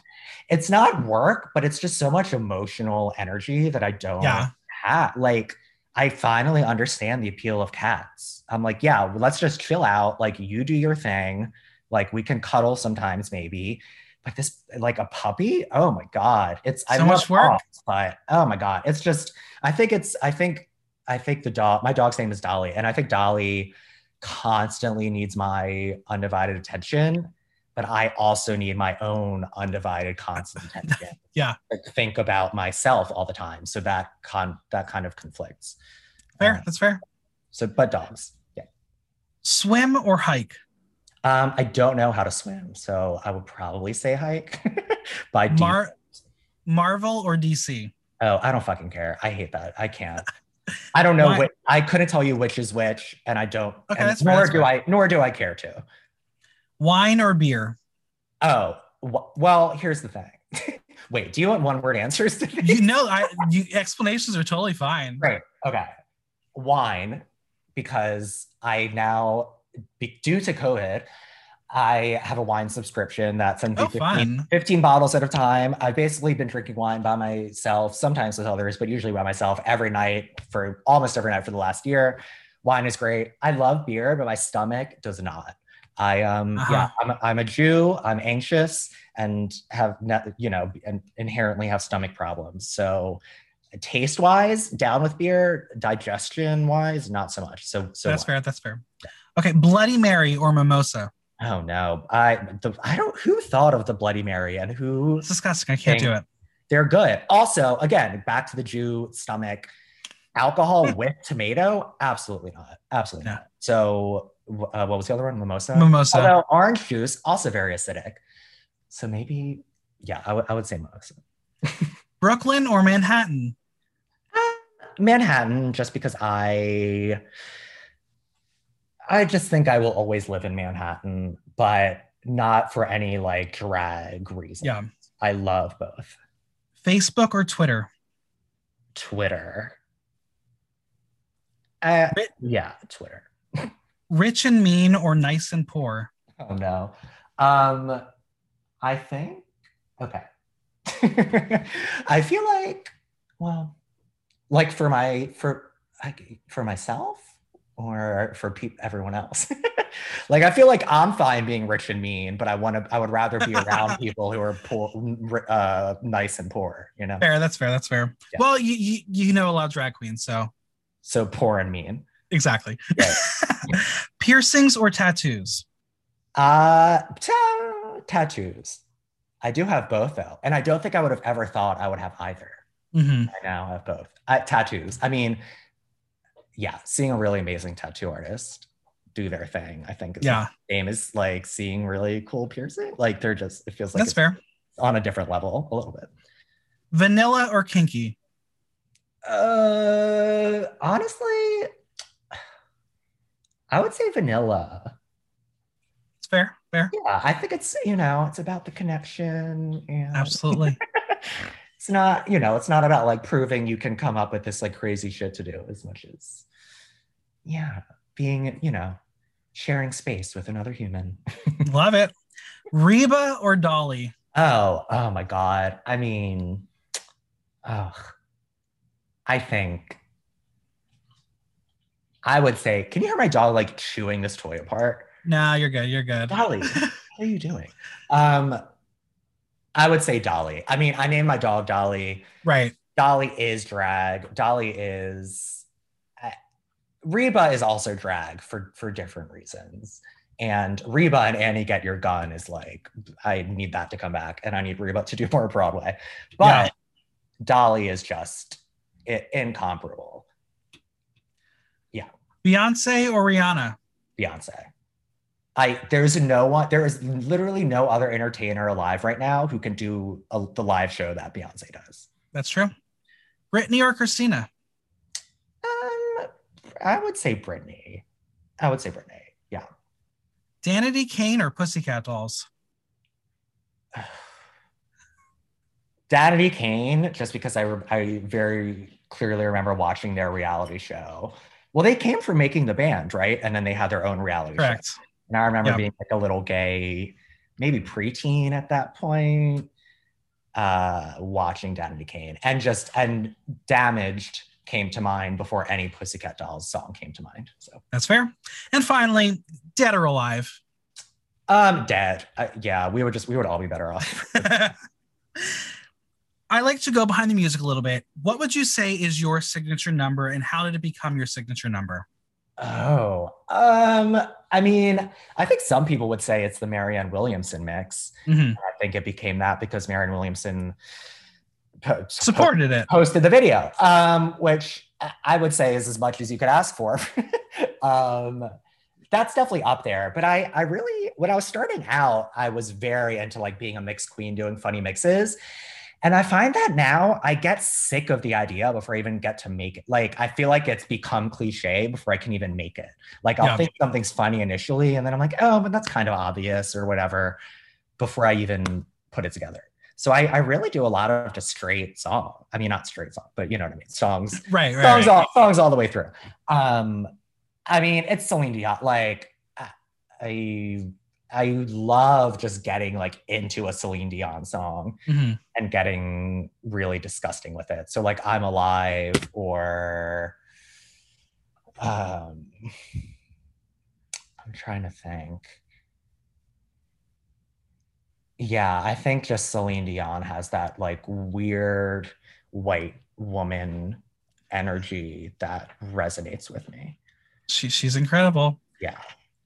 it's not work, but it's just so much emotional energy that I don't yeah. have. Like I finally understand the appeal of cats. I'm like, yeah, well, let's just chill out. Like you do your thing. Like we can cuddle sometimes maybe, but this like a puppy. Oh my God. It's so I much work, dogs, but oh my God. It's just, I think it's, I think, I think the dog, my dog's name is Dolly. And I think Dolly constantly needs my undivided attention, but I also need my own undivided constant attention. yeah. To think about myself all the time. So that con that kind of conflicts. Fair, um, that's fair. So, but dogs, yeah. Swim or hike? Um, I don't know how to swim, so I would probably say hike. By Mar- Marvel or D C? Oh, I don't fucking care. I hate that. I can't. I don't know. Which, I couldn't tell you which is which, and I don't. Okay, and that's nor fair, that's do fair. I. Nor do I care to. Wine or beer? Oh, wh- well, here's the thing. Wait, do you want one word answers to these? You know, I, you, explanations are totally fine. Right. Okay. Wine, because I now, due to COVID, I have a wine subscription that's in oh, fifteen, fifteen bottles at a time. I've basically been drinking wine by myself, sometimes with others, but usually by myself every night for almost every night for the last year. Wine is great. I love beer, but my stomach does not. I um uh-huh. yeah, I'm, I'm a Jew. I'm anxious and have not, you know, and inherently have stomach problems. So taste wise, down with beer. Digestion wise, not so much. So so that's wine. fair. That's fair. Okay, Bloody Mary or mimosa? Oh no, I the, I don't. Who thought of the Bloody Mary and who? It's disgusting. I can't do it. They're good. Also, again, back to the Jew stomach. Alcohol with tomato? Absolutely not. Absolutely no. not. So. Uh, what was the other one? Mimosa. Mimosa. Although orange juice, also very acidic. So maybe, yeah, I, w- I would say mimosa. Brooklyn or Manhattan? Uh, Manhattan, just because I, I just think I will always live in Manhattan, but not for any like drag reason. Yeah. I love both. Facebook or Twitter? Twitter. Uh, yeah, Twitter. Rich and mean or nice and poor? Oh, no. Um, I think, okay. I feel like, well, like for my, for like, for myself or for pe- everyone else. Like, I feel like I'm fine being rich and mean, but I want to, I would rather be around people who are poor, uh, nice and poor, you know? Fair, that's fair, that's fair. Yeah. Well, you, you you know a lot of drag queens, so. So poor and mean. Exactly. Right. Piercings or tattoos? Uh, ta- tattoos. I do have both though. And I don't think I would have ever thought I would have either. Mm-hmm. I now have both. Uh, tattoos. I mean, yeah, seeing a really amazing tattoo artist do their thing, I think is yeah. the same as like seeing really cool piercing. Like they're just, it feels like that's it's fair. On a different level a little bit. Vanilla or kinky? Uh, honestly, I would say vanilla. It's fair, fair. Yeah, I think it's, you know, it's about the connection. And absolutely. It's not, you know, it's not about like proving you can come up with this like crazy shit to do as much as, yeah, being, you know, sharing space with another human. Love it. Reba or Dolly? Oh, oh my God. I mean, oh, I think... I would say, can you hear my dog like chewing this toy apart? No, you're good. You're good. Dolly, what are you doing? Um, I would say Dolly. I mean, I named my dog Dolly. Right. Dolly is drag. Dolly is... Uh, Reba is also drag for, for different reasons. And Reba and Annie Get Your Gun is like, I need that to come back and I need Reba to do more Broadway. But yeah. Dolly is just it, incomparable. Beyonce or Rihanna? Beyonce. I there's no one, there is literally no other entertainer alive right now who can do a, the live show that Beyonce does. That's true. Britney or Christina? Um, I would say Britney. I would say Britney. Yeah. Danity Kane or Pussycat Dolls? Danity Kane, just because I re- I very clearly remember watching their reality show. Well, they came from Making the Band, right? And then they had their own reality Correct. show. And I remember yep. being like a little gay, maybe preteen at that point, uh, watching Danity Kane. And just, and Damaged came to mind before any Pussycat Dolls song came to mind. So that's fair. And finally, dead or alive? Um, dead. Uh, yeah, we would just, we would all be better off. I like to go behind the music a little bit. What would you say is your signature number and how did it become your signature number? Oh, um, I mean, I think some people would say it's the Marianne Williamson mix. Mm-hmm. I think it became that because Marianne Williamson po- supported po- it, posted the video, um, which I would say is as much as you could ask for. um, That's definitely up there, but I, I really, when I was starting out, I was very into like being a mix queen, doing funny mixes. And I find that now I get sick of the idea before I even get to make it. Like, I feel like it's become cliche before I can even make it. Like, I'll yeah. think something's funny initially, and then I'm like, oh, but that's kind of obvious or whatever, before I even put it together. So I, I really do a lot of just straight song. I mean, not straight song, but you know what I mean? Songs, right, right, songs, right. All, songs all the way through. Um, I mean, it's Celine Dion. Like, I... I love just getting like into a Celine Dion song mm-hmm. and getting really disgusting with it. So like I'm Alive or um, I'm trying to think. Yeah, I think just Celine Dion has that like weird white woman energy that resonates with me. She she's incredible. Yeah.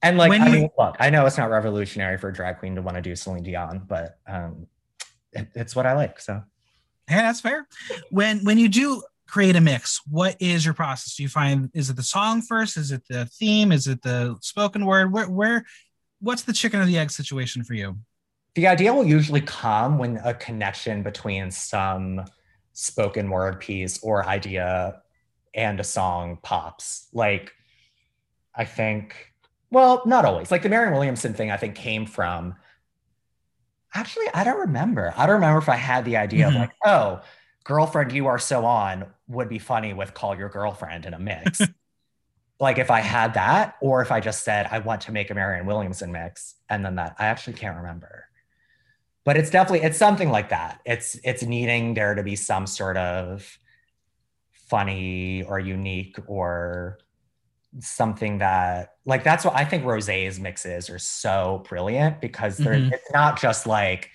And like, when I mean, you... look, I know it's not revolutionary for a drag queen to want to do Celine Dion, but um, it, it's what I like, so. Yeah, that's fair. When when you do create a mix, what is your process? Do you find, is it the song first? Is it the theme? Is it the spoken word? Where, where what's the chicken or the egg situation for you? The idea will usually come when a connection between some spoken word piece or idea and a song pops. Like, I think... Well, not always. Like the Marianne Williamson thing, I think came from, actually, I don't remember. I don't remember if I had the idea mm-hmm. of like, oh, Girlfriend You Are So On would be funny with Call Your Girlfriend in a mix. Like if I had that, or if I just said, I want to make a Marianne Williamson mix. And then that, I actually can't remember. But it's definitely, it's something like that. It's it's needing there to be some sort of funny or unique or something that like, that's what I think Rosé's mixes are so brilliant, because they're mm-hmm. it's not just like,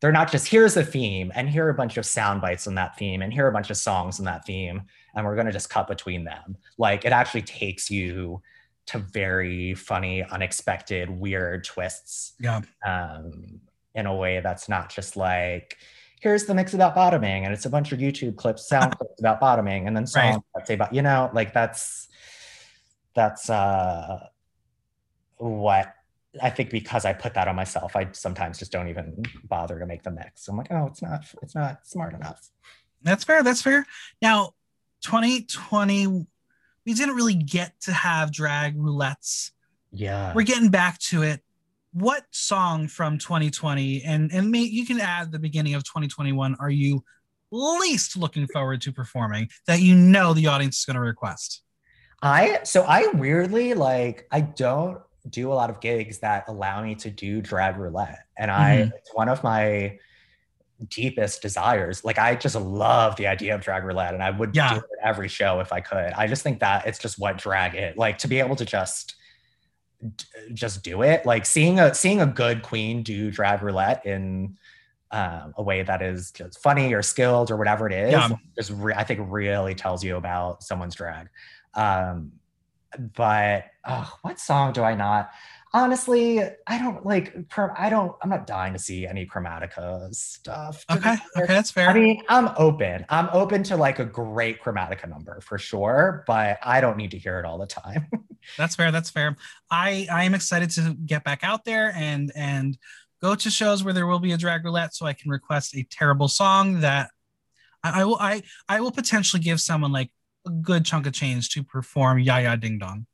they're not just here's a theme and here are a bunch of sound bites on that theme and here are a bunch of songs on that theme and we're going to just cut between them. Like it actually takes you to very funny, unexpected, weird twists yeah. um, in a way that's not just like, here's the mix about bottoming and it's a bunch of YouTube clips, sound clips about bottoming and then songs right. that say about, you know, like that's That's uh, what I think, because I put that on myself, I sometimes just don't even bother to make the mix. I'm like, oh, it's not, it's not smart enough. That's fair. That's fair. Now, twenty twenty, we didn't really get to have drag roulettes. Yeah. We're getting back to it. What song from twenty twenty and, and may, you can add the beginning of twenty twenty-one, are you least looking forward to performing that you know the audience is going to request? I, so I weirdly, like, I don't do a lot of gigs that allow me to do drag roulette. And I, mm-hmm. it's one of my deepest desires. Like, I just love the idea of drag roulette and I would yeah. do it at every show if I could. I just think that it's just what drag is. Like, to be able to just, just do it. Like, seeing a, seeing a good queen do drag roulette in um, a way that is just funny or skilled or whatever it is, yeah. just re- I think really tells you about someone's drag. Um, but, oh, what song do I not, honestly, I don't like, per, I don't, I'm not dying to see any Chromatica stuff. Okay. Okay. That's fair. I mean, I'm open. I'm open to like a great Chromatica number for sure, but I don't need to hear it all the time. That's fair. That's fair. I, I am excited to get back out there and, and go to shows where there will be a drag roulette so I can request a terrible song that I, I will, I, I will potentially give someone like a good chunk of change to perform Ya Ya Ding Dong.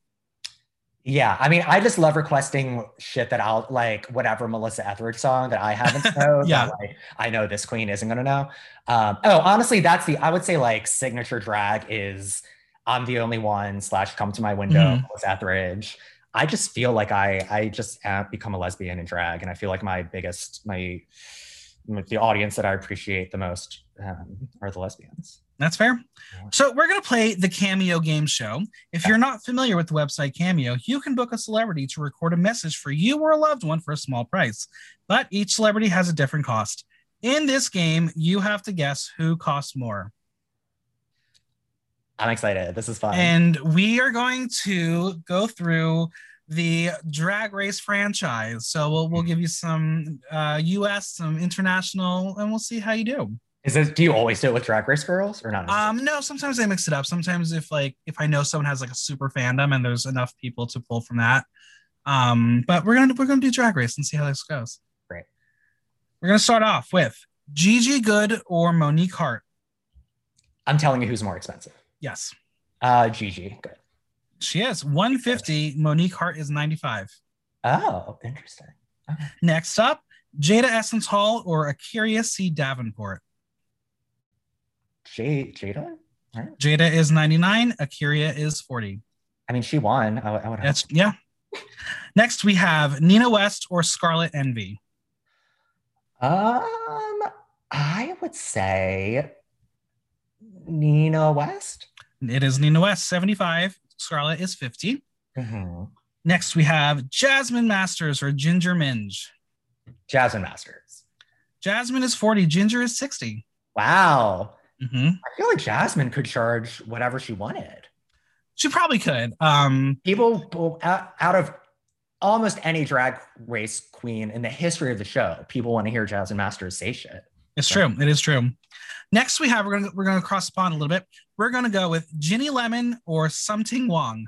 Yeah, I mean, I just love requesting shit that I'll like, whatever Melissa Etheridge song that I haven't known. yeah, that, like, I know this queen isn't gonna know. Um, oh, honestly, that's the I would say like signature drag is I'm the Only One slash Come to My Window mm-hmm. Melissa Etheridge. I just feel like I I just have become a lesbian in drag, and I feel like my biggest my the audience that I appreciate the most um, are the lesbians. That's fair. So we're going to play the Cameo game show. If you're not familiar with the website Cameo, you can book a celebrity to record a message for you or a loved one for a small price. But each celebrity has a different cost. In this game, you have to guess who costs more. I'm excited. This is fun. And we are going to go through the Drag Race franchise. So we'll, we'll give you some uh, U S, some international, and we'll see how you do. Is this, do you always do it with Drag Race girls or not? Um, no, sometimes I mix it up. Sometimes if like, if I know someone has like a super fandom and there's enough people to pull from that. Um, but we're going to, we're going to do Drag Race and see how this goes. Great. We're going to start off with Gigi Good or Monique Hart? I'm telling you who's more expensive. Yes. Uh, Gigi Good. She is one hundred fifty. Monique Hart is ninety-five. Oh, interesting. Okay. Next up, Jada Essence Hall or Akiria C. Davenport? J- Jada? Right. Jada is ninety-nine. Akiria is forty. I mean, she won. I, I would have. That's, yeah. Next, we have Nina West or Scarlet Envy? Um, I would say Nina West. It is Nina West, seventy-five. Scarlet is fifty. Mm-hmm. Next, we have Jasmine Masters or Ginger Minge? Jasmine Masters. Jasmine is forty. Ginger is sixty. Wow. Mm-hmm. I feel like Jasmine could charge whatever she wanted. She probably could. Um, people out of almost any drag race queen in the history of the show, people want to hear Jasmine Masters say shit. It's so. true. It is true. Next, we have we're gonna we're gonna cross the pond a little bit. We're gonna go with Ginny Lemon or Something Wong.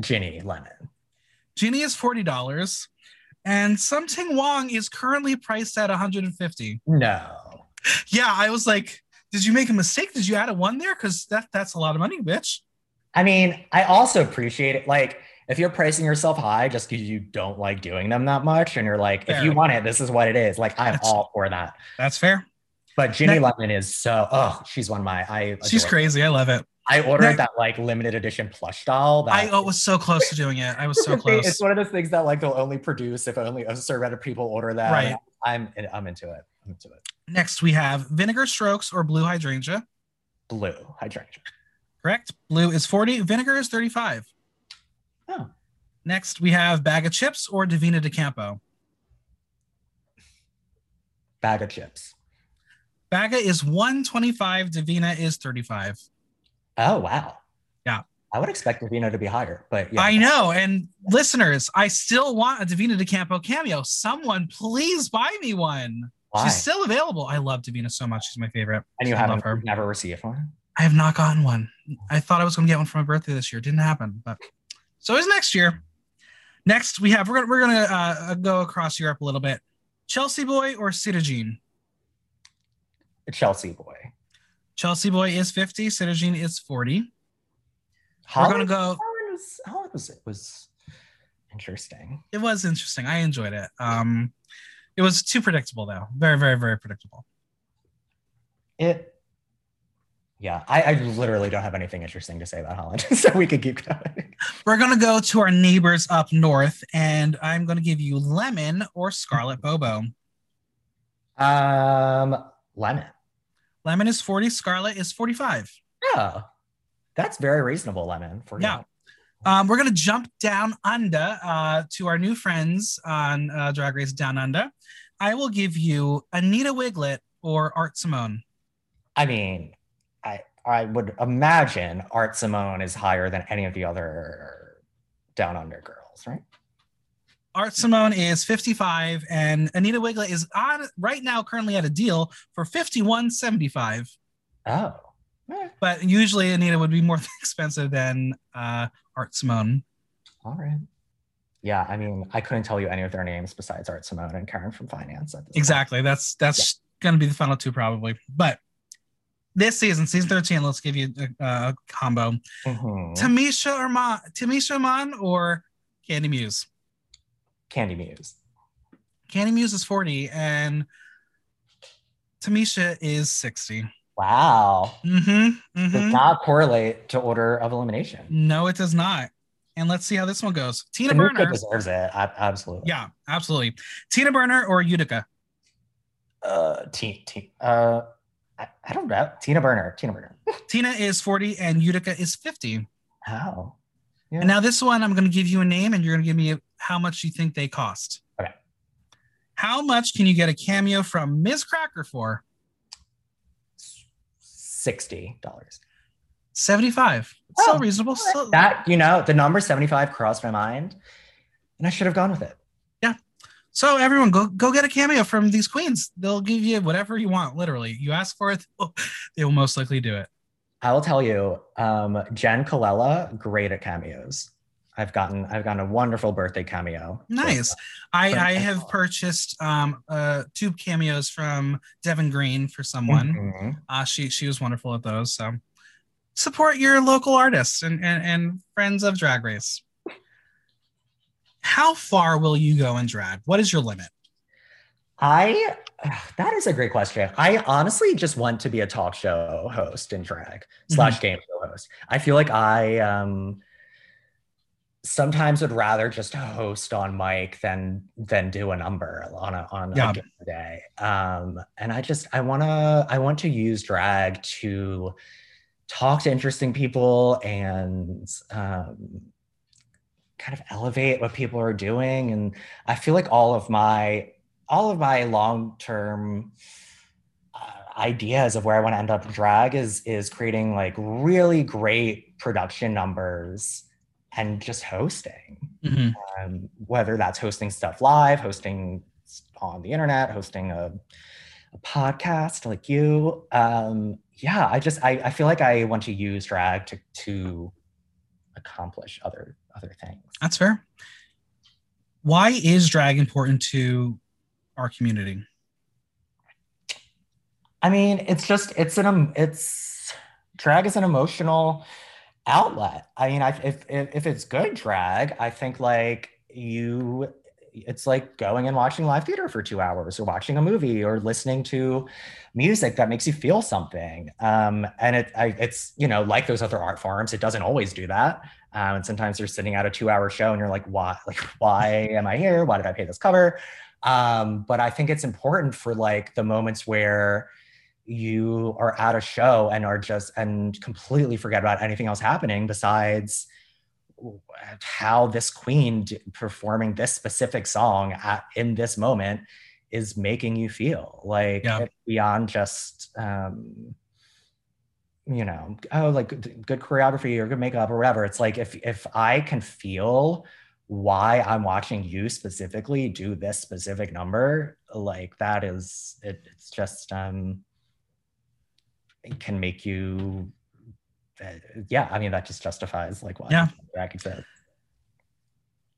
Ginny Lemon. Ginny is forty dollars, and Something Wong is currently priced at one hundred and fifty. No. Yeah, I was like, did you make a mistake? Did you add a one there? Because that that's a lot of money, bitch. I mean, I also appreciate it. Like, if you're pricing yourself high just because you don't like doing them that much, and you're like, fair. If you want it, this is what it is. Like, I'm that's, all for that. That's fair. But Ginny Next, Lemon is so, oh, she's one of my, I she's crazy. Her. I love it. I ordered Next, that, like, limited edition plush doll. That I oh, was so close to doing it. I was so close. It's one of those things that, like, they'll only produce if only a certain amount of people order that. Right. I'm, I'm into it. I'm into it. Next, we have Vinegar Strokes or Blue Hydrangea? Blue Hydrangea. Correct. Blue is forty. Vinegar is thirty-five. Oh. Next, we have Bag of Chips or Davina DeCampo? Bag of Chips. Baga is one hundred twenty-five. Davina is thirty-five. Oh, wow. Yeah. I would expect Davina to be higher, but yeah. I know. And listeners, I still want a Davina DeCampo cameo. Someone please buy me one. Why? She's still available. I love Davina so much. She's my favorite. And you I haven't her. never received one? I have not gotten one. I thought I was going to get one for my birthday this year. Didn't happen, but so it's next year. Next, we have we're gonna, we're gonna uh, go across Europe a little bit. Chelsea Boy or Sita Jean? Chelsea Boy. Chelsea Boy is fifty. Sita Jean is forty. Holland, we're gonna go. How was it? Was interesting. It was interesting. I enjoyed it. Um, it was too predictable though. Very, very, very predictable. It. Yeah, I, I literally don't have anything interesting to say about Holland, so we could keep going. We're going to go to our neighbors up north, and I'm going to give you Lemon or Scarlet Bobo. Um, Lemon. Lemon is forty. Scarlet is forty-five. Oh, that's very reasonable, Lemon. For yeah. Um, we're going to jump down under uh, to our new friends on uh, Drag Race Down Under. I will give you Anita Wiglet or Art Simone. I mean... I, I would imagine Art Simone is higher than any of the other Down Under girls, right? Art Simone is fifty-five, and Anita Wiglet is on right now currently at a deal for fifty-one seventy-five. Oh. Eh. But usually Anita would be more expensive than uh, Art Simone. All right. Yeah, I mean, I couldn't tell you any of their names besides Art Simone and Karen from Finance. Exactly. Time. That's that's yeah. going to be the final two probably, but this season, season thirteen, let's give you a, a combo. Mm-hmm. Tamisha Arman, Tamisha Arman or Candy Muse? Candy Muse. Candy Muse is forty and Tamisha is sixty. Wow. Mm-hmm. Mm-hmm. Does not correlate to order of elimination. No, it does not. And let's see how this one goes. Tina Tanisha Burner. Deserves it. I, absolutely. Yeah, absolutely. Tina Burner or Utica? Uh, T. t- uh. I, I don't know. Tina Burner. Tina Burner. Tina is forty and Utica is fifty. Oh. Yeah. And now this one, I'm going to give you a name and you're going to give me a, how much you think they cost. Okay. How much can you get a cameo from Miz Cracker for? sixty dollars. seventy-five dollars. Oh, so reasonable. So- that, you know, the number seventy-five crossed my mind and I should have gone with it. So everyone, go go get a cameo from these queens. They'll give you whatever you want, literally. You ask for it, they will most likely do it. I will tell you, um, Jen Colella, great at cameos. I've gotten I've gotten a wonderful birthday cameo. Nice. So, I, I have purchased um, uh, two cameos from Devin Green for someone. Mm-hmm. Uh, she she was wonderful at those. So support your local artists and, and, and friends of Drag Race. How far will you go in drag? What is your limit? I, that is a great question. I honestly just want to be a talk show host in drag mm-hmm. slash game show host. I feel like I um, sometimes would rather just host on mic than than do a number on a, on yeah. a given day. Um, and I just, I want to, I want to use drag to talk to interesting people and um, kind of elevate what people are doing. And I feel like all of my all of my long-term uh, ideas of where I want to end up in drag is, is creating like really great production numbers and just hosting, mm-hmm. um, whether that's hosting stuff live, hosting on the internet, hosting a, a podcast like you. Um, yeah, I just, I, I feel like I want to use drag to, to accomplish other, other things. That's fair. Why is drag important to our community? I mean, it's just, it's an, um, it's, drag is an emotional outlet. I mean, I, if, if if it's good drag, I think like you, it's like going and watching live theater for two hours or watching a movie or listening to music that makes you feel something. Um, and it, I, it's, you know, like those other art forms, it doesn't always do that. Um, and sometimes you're sitting at a two hour show and you're like, why, like, why am I here? Why did I pay this cover? Um, but I think it's important for like the moments where you are at a show and are just, and completely forget about anything else happening besides how this queen d- performing this specific song at, in this moment is making you feel like yeah. beyond just, um, you know, oh, like good choreography or good makeup or whatever. It's like, if, if I can feel why I'm watching you specifically do this specific number, like that is, it, it's just, um, it can make you, uh, yeah, I mean, that just justifies like why yeah. drag exists.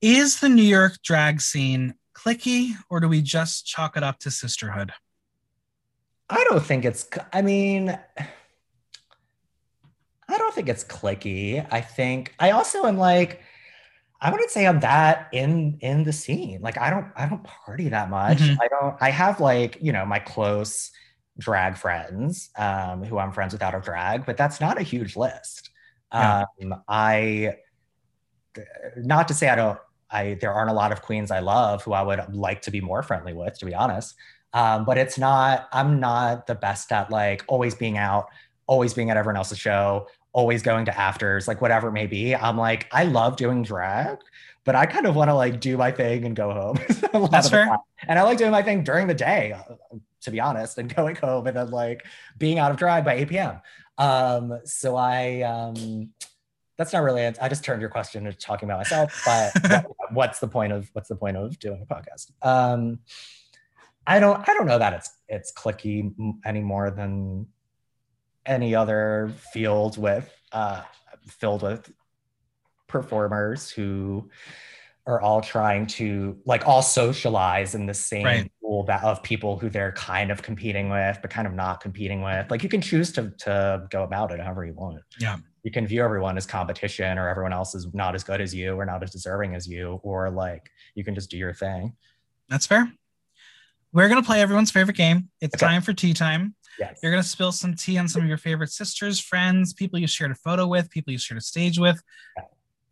Is the New York drag scene cliquey, or do we just chalk it up to sisterhood? I don't think it's, I mean, I don't think it's cliquey. I think, I also am like, I wouldn't say I'm that in in the scene. Like I don't I don't party that much. Mm-hmm. I don't I have like, you know, my close drag friends um, who I'm friends with out of drag, but that's not a huge list. Yeah. Um, I th- not to say I don't I there aren't a lot of queens I love who I would like to be more friendly with, to be honest. Um, but it's not I'm not the best at like always being out, always being at everyone else's show, always going to afters, like whatever it may be. I'm like, I love doing drag, but I kind of want to like do my thing and go home. That's fair. And I like doing my thing during the day, to be honest, and going home and then like being out of drag by eight p.m. Um, so I, um, that's not really, I just turned your question into talking about myself, but what, what's the point of, what's the point of doing a podcast? Um, I don't, I don't know that it's, it's cliquey any more than any other field with uh, filled with performers who are all trying to like all socialize in the same right. pool that, of people who they're kind of competing with, but kind of not competing with. Like you can choose to to go about it however you want. Yeah, you can view everyone as competition, or everyone else is not as good as you, or not as deserving as you, or like you can just do your thing. That's fair. We're gonna play everyone's favorite game. It's okay. Time for tea time. Yes. You're going to spill some tea on some of your favorite sisters, friends, people you shared a photo with, people you shared a stage with.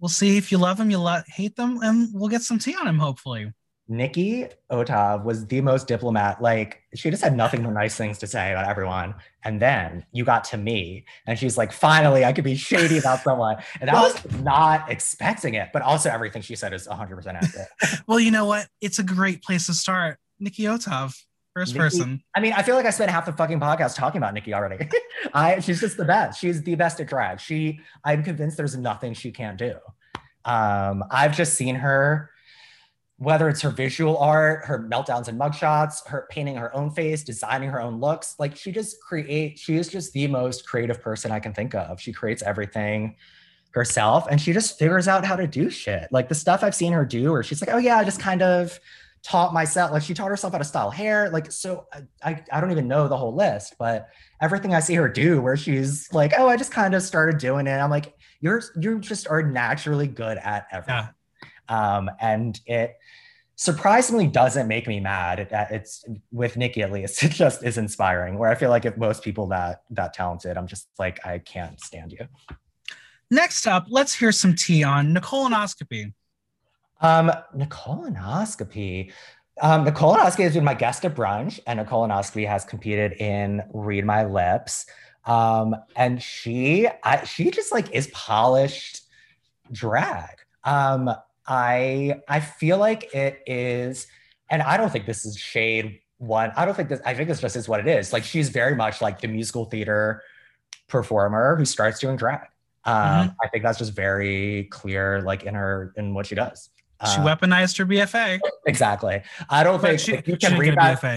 We'll see if you love them, you lo- hate them, and we'll get some tea on them, hopefully. Nikki Otav was the most diplomat. Like, she just had nothing but nice things to say about everyone. And then you got to me, and she's like, finally, I could be shady about someone. And well, I was not expecting it, but also everything she said is one hundred percent accurate. Well, you know what? It's a great place to start. Nikki Otav. First Nikki, person. I mean, I feel like I spent half the fucking podcast talking about Nikki already. I, she's just the best. She's the best at drag. She, I'm convinced there's nothing she can't do. Um, I've just seen her, whether it's her visual art, her meltdowns and mugshots, her painting her own face, designing her own looks. Like she just create. She is just the most creative person I can think of. She creates everything. herself, and she just figures out how to do shit. Like the stuff I've seen her do, or she's like, oh yeah, I just kind of taught myself, like she taught herself how to style hair. Like, so I, I don't even know the whole list, but everything I see her do where she's like, oh, I just kind of started doing it. I'm like, you're, you just are naturally good at everything. Yeah. Um, and it surprisingly doesn't make me mad. It's with Nikki, at least, it just is inspiring, where I feel like if most people that, that talented, I'm just like, I can't stand you. Next up, let's hear some tea on Nicolonoscopy. Um, Nicolonoscopy. Um, Nicolonoscopy has been my guest at brunch, and Nicolonoscopy has competed in Read My Lips. Um, and she, I, she just like is polished drag. Um, I, I feel like it is, and I don't think this is shade one. I don't think this, I think this just is what it is. Like, she's very much like the musical theater performer who starts doing drag. Um, mm-hmm. I think that's just very clear, like in her, in what she does. Uh, she weaponized her B F A. Exactly. I don't but think she, you can she read that. B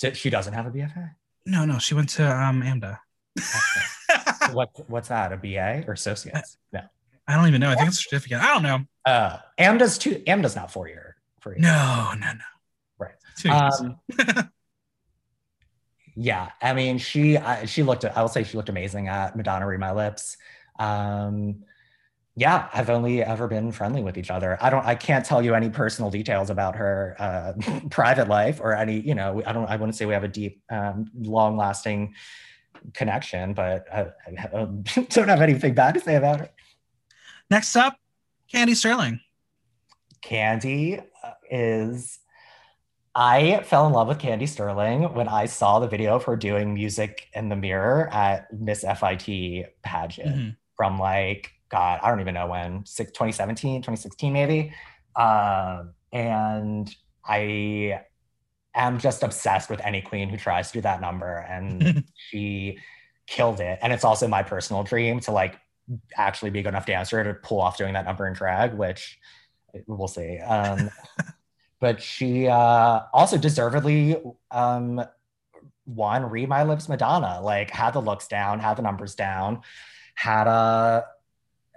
F A. She doesn't have a B F A. No, no, she went to um, AMDA. Okay. what What's that? A B A or associates? No, I don't even know. I think it's a certificate. I don't know. Uh, AMDA's two. AMDA's not four year. Four year. No, no, no. Right. Two um, years. Yeah, I mean, she I, she looked. I will say she looked amazing at Madonna Read My Lips. Um, yeah, I've only ever been friendly with each other. I don't, I can't tell you any personal details about her, uh, private life or any, you know, I don't, I wouldn't say we have a deep, um, long lasting connection, but I, I don't have anything bad to say about her. Next up, Candy Sterling. Candy is, I fell in love with Candy Sterling when I saw the video of her doing music in the mirror at Miss F I T pageant. Mm-hmm. From like, God, I don't even know when, twenty seventeen, twenty sixteen maybe. Um, and I am just obsessed with any queen who tries to do that number, and she killed it. And it's also my personal dream to like actually be a good enough dancer to pull off doing that number in drag, which we'll see. Um, but she uh, also deservedly um, won Read My Lips Madonna, like had the looks down, had the numbers down. Had a,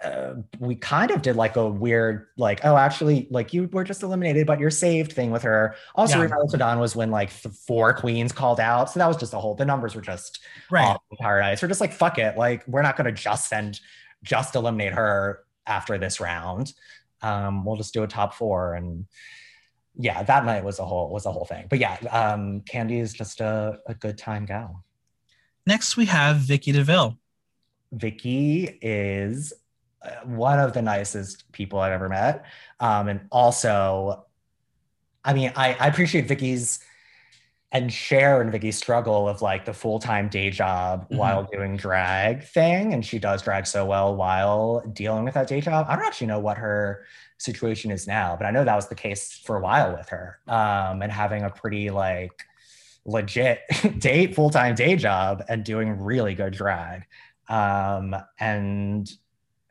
uh, we kind of did like a weird, like, oh, actually, like you were just eliminated, but you're saved thing with her. Also, yeah. Read My Lips Madonna was when like th- four queens called out. So that was just a whole, the numbers were just right. Off the paradise. We're just like, fuck it. Like, we're not going to just send, just eliminate her after this round. Um, we'll just do a top four. And yeah, that night was a whole, was a whole thing. But yeah, um, Candy is just a, a good time gal. Next, we have Vicky DeVille. Vicky is one of the nicest people I've ever met. Um, and also, I mean, I, I appreciate Vicky's and share in Vicky's struggle of like the full-time day job mm-hmm. while doing drag thing. And she does drag so well while dealing with that day job. I don't actually know what her situation is now, but I know that was the case for a while with her, um, and having a pretty like legit day, full-time day job and doing really good drag. Um, and,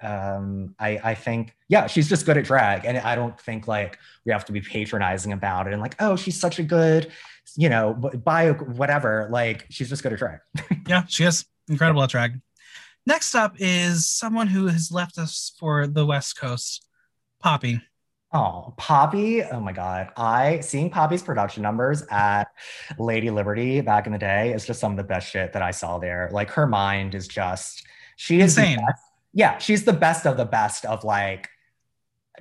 um, I, I think, yeah, she's just good at drag, and I don't think like we have to be patronizing about it and like, oh, she's such a good, you know, bio, whatever. Like, she's just good at drag. Yeah. She is incredible at drag. Next up is someone who has left us for the West Coast, Poppy. Oh, Poppy. Oh my God. I, seeing Poppy's production numbers at Lady Liberty back in the day is just some of the best shit that I saw there. Like, her mind is just, she is insane. Yeah. She's the best of the best of like,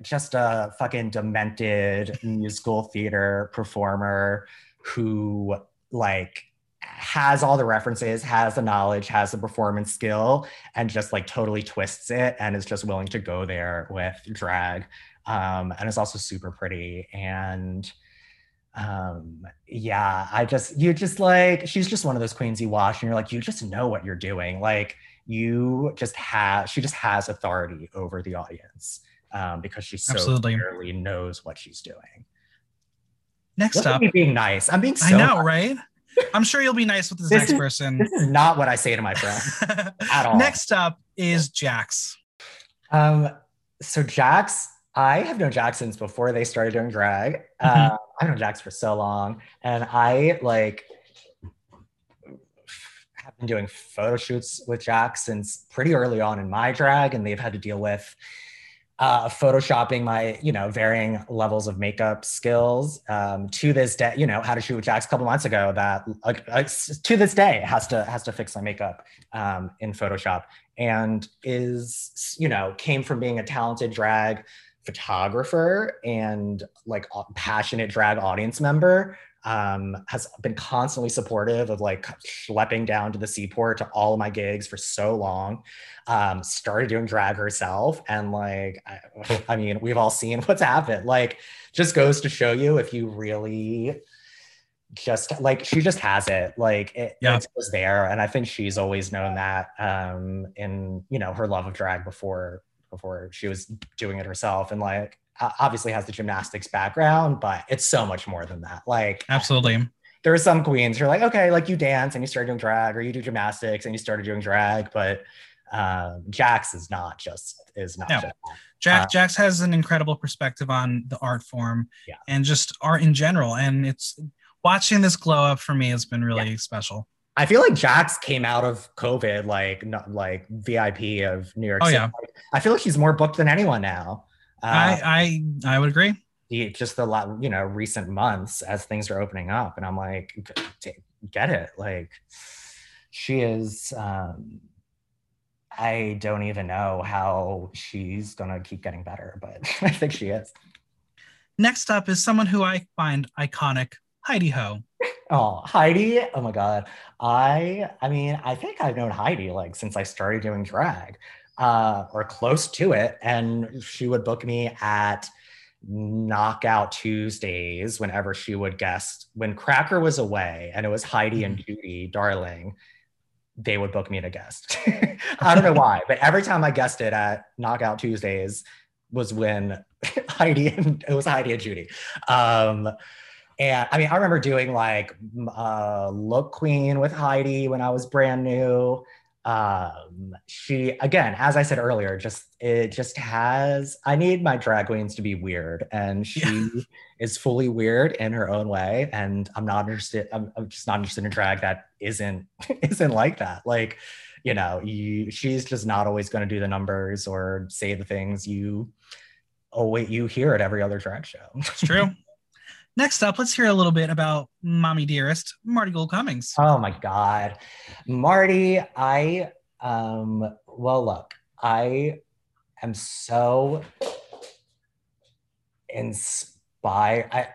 just a fucking demented musical theater performer who like has all the references, has the knowledge, has the performance skill, and just like totally twists it and is just willing to go there with drag. Um, and it's also super pretty. And um, yeah, I just, you just like, she's just one of those queens you watch and you're like, you just know what you're doing. Like, you just have, she just has authority over the audience, um, because she so Absolutely. clearly knows what she's doing. Next Look up. At me being nice. I'm being so I know, nice. Right? I'm sure you'll be nice with this, this next is, person. This is not what I say to my friends at all. Next up is Jax. Um, so Jax, I have known Jax since before they started doing drag. Mm-hmm. Uh, I've known Jax for so long. And I like have been doing photo shoots with Jack since pretty early on in my drag, and they've had to deal with uh, photoshopping my, you know, varying levels of makeup skills um, to this day. You know, had a shoot with Jax a couple months ago that uh, uh, to this day has to has to fix my makeup um, in Photoshop, and is, you know, came from being a talented drag photographer and like passionate drag audience member. Um, has been constantly supportive of like schlepping down to the seaport to all of my gigs for so long, um, started doing drag herself. And like, I, I mean, we've all seen what's happened. Like, just goes to show you if you really just like, she just has it. Like it, yeah. it was there. And I think she's always known that um, in, you know, her love of drag before, before she was doing it herself. And like, obviously has the gymnastics background, but it's so much more than that. Like, absolutely, there are some queens who are like, okay, like you dance and you started doing drag, or you do gymnastics and you started doing drag, but um, Jax is not just is not. No. Just, Jax uh, Jax has an incredible perspective on the art form yeah. and just art in general, and it's watching this glow up for me has been really yeah. special. I feel like Jax came out of COVID like not like V I P of New York oh, City. Yeah. I feel like she's more booked than anyone now. Uh, I, I I would agree. Just the lot, you know, recent months as things are opening up, and I'm like, get it. Like, she is. Um, I don't even know how she's gonna keep getting better, but I think she is. Next up is someone who I find iconic, Heidi Ho. Oh, Heidi! Oh my God, I I mean, I think I've known Heidi like since I started doing drag. Uh, or close to it, and she would book me at Knockout Tuesdays whenever she would guest. When Cracker was away and it was Heidi and Judy Darling, they would book me to guest. I don't know why, but every time I guested at Knockout Tuesdays was when Heidi and it was Heidi and Judy. Um, And I mean, I remember doing like uh, Look Queen with Heidi when I was brand new. Um, she, again, as I said earlier, just, it just has, I need my drag queens to be weird, and she yeah. is fully weird in her own way. And I'm not interested, I'm, I'm just not interested in drag that isn't, isn't like that. Like, you know, you, she's just not always going to do the numbers or say the things you, oh wait, you hear at every other drag show. It's true. Next up, let's hear a little bit about Mommy Dearest, Marty Gould Cummings. Oh my God. Marty, I, um, well, look, I am so inspired. I,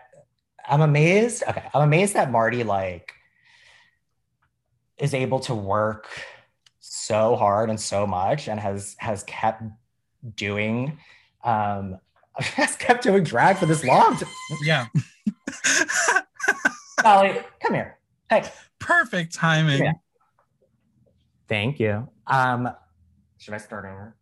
I'm amazed. Okay. I'm amazed that Marty, like, is able to work so hard and so much, and has, has kept doing, um, has kept doing drag for this long. To- yeah. Dolly, come here. Hey. Perfect timing. Yeah. Thank you. Um, should I start over?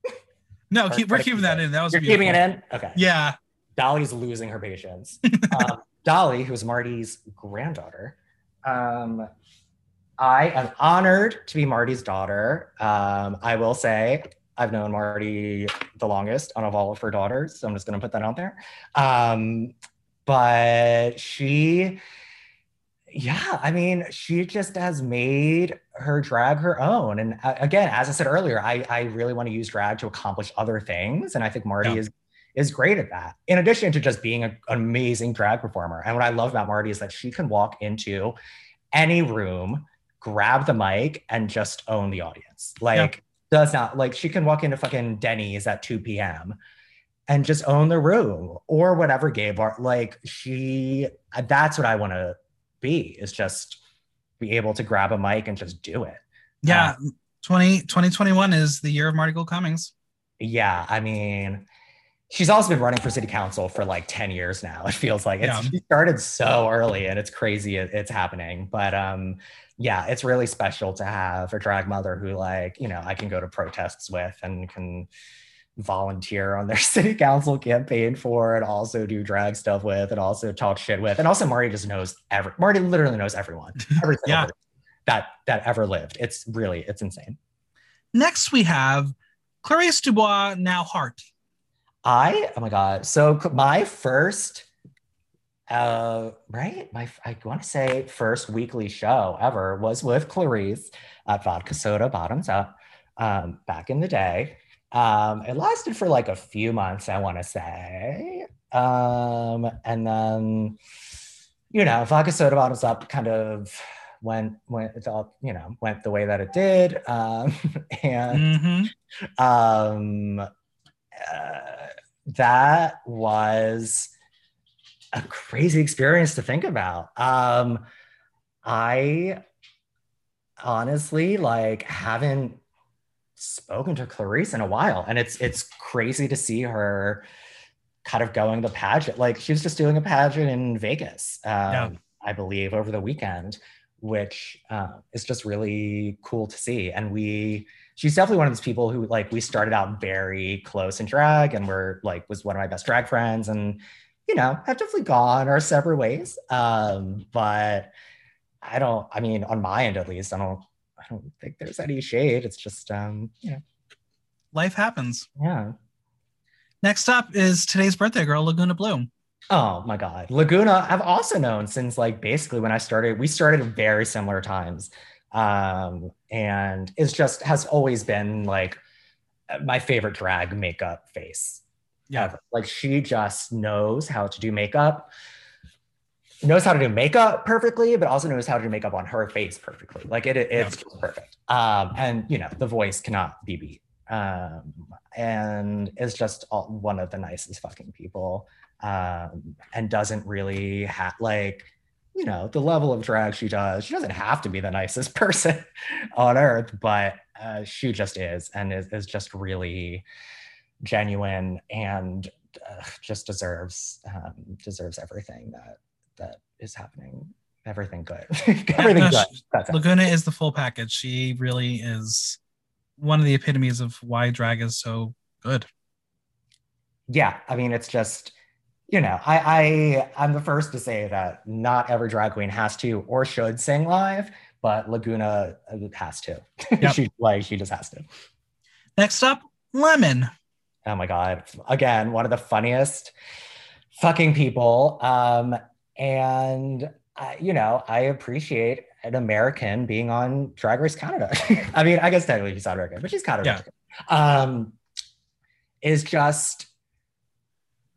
No, keep, we're keeping that in. That was You're beautiful. Keeping it in? Okay. Yeah. Dolly's losing her patience. um, Dolly, who is Marty's granddaughter, um, I am honored to be Marty's daughter. Um, I will say, I've known Marty the longest out of all of her daughters, so I'm just going to put that out there. Um, But she, yeah, I mean, she just has made her drag her own. And again, as I said earlier, I, I really want to use drag to accomplish other things. And I think Marty yeah. is is great at that. In addition to just being a, an amazing drag performer. And what I love about Marty is that she can walk into any room, grab the mic, and just own the audience. Like, yeah. does not, like, she can walk into fucking Denny's at two p.m., and just own the room or whatever gay bar. Like, she, that's what I want to be, is just be able to grab a mic and just do it. Yeah. Um, twenty twenty-one is the year of Marty Gould Cummings. Yeah. I mean, she's also been running for city council for like ten years now. It feels like it's, yeah. she started so early, and it's crazy. It, it's happening. But um, yeah, it's really special to have a drag mother who, like, you know, I can go to protests with and can volunteer on their city council campaign for, and also do drag stuff with, and also talk shit with. And also Marty just knows every Marty literally knows everyone every yeah. that that ever lived. It's really, it's insane. Next we have Clarice Dubois, now Heart. I oh my God, so my first uh, right? My, I want to say first weekly show ever was with Clarice at Vodka Soda Bottoms Up um, back in the day. Um, it lasted for like a few months, I want to say. Um, and then, you know, Vodka Soda Bottoms Up kind of went, went, it all, you know, went the way that it did. Um, and mm-hmm. um, uh, that was a crazy experience to think about. Um, I honestly like haven't spoken to Clarice in a while, and it's it's crazy to see her kind of going the pageant. Like she was just doing a pageant in Vegas, um, yeah. I believe, over the weekend, which uh, is just really cool to see. And we, she's definitely one of those people who like we started out very close in drag, and we're like was one of my best drag friends, and you know have definitely gone our separate ways. Um, but I don't. I mean, on my end at least, I don't. I don't think there's any shade. It's just, um, you know, life happens. Yeah. Next up is today's birthday girl, Laguna Bloom. Oh my God. Laguna, I've also known since like basically when I started, we started at very similar times. Um, and it's just has always been like my favorite drag makeup face. Yeah. Ever. Like she just knows how to do makeup. Knows how to do makeup perfectly, but also knows how to do makeup on her face perfectly. Like it, it it's yeah. perfect. Um, and you know, the voice cannot be beat. Um, and is just all, one of the nicest fucking people. Um, and doesn't really have like, you know, the level of drag she does. She doesn't have to be the nicest person on earth, but uh, she just is, and is, is just really genuine, and uh, just deserves um, deserves everything that. that is happening. Everything good. Everything yeah, no, good. She, Laguna is the full package. She really is one of the epitomes of why drag is so good. Yeah, I mean, it's just, you know, I, I, I'm the first to say that not every drag queen has to or should sing live, but Laguna has to. Yep. she, like, she just has to. Next up, Lemon. Oh my God. Again, one of the funniest fucking people. Um, And, uh, you know, I appreciate an American being on Drag Race Canada. I mean, I guess technically she's not American, but she's kind of yeah. American. Um, is just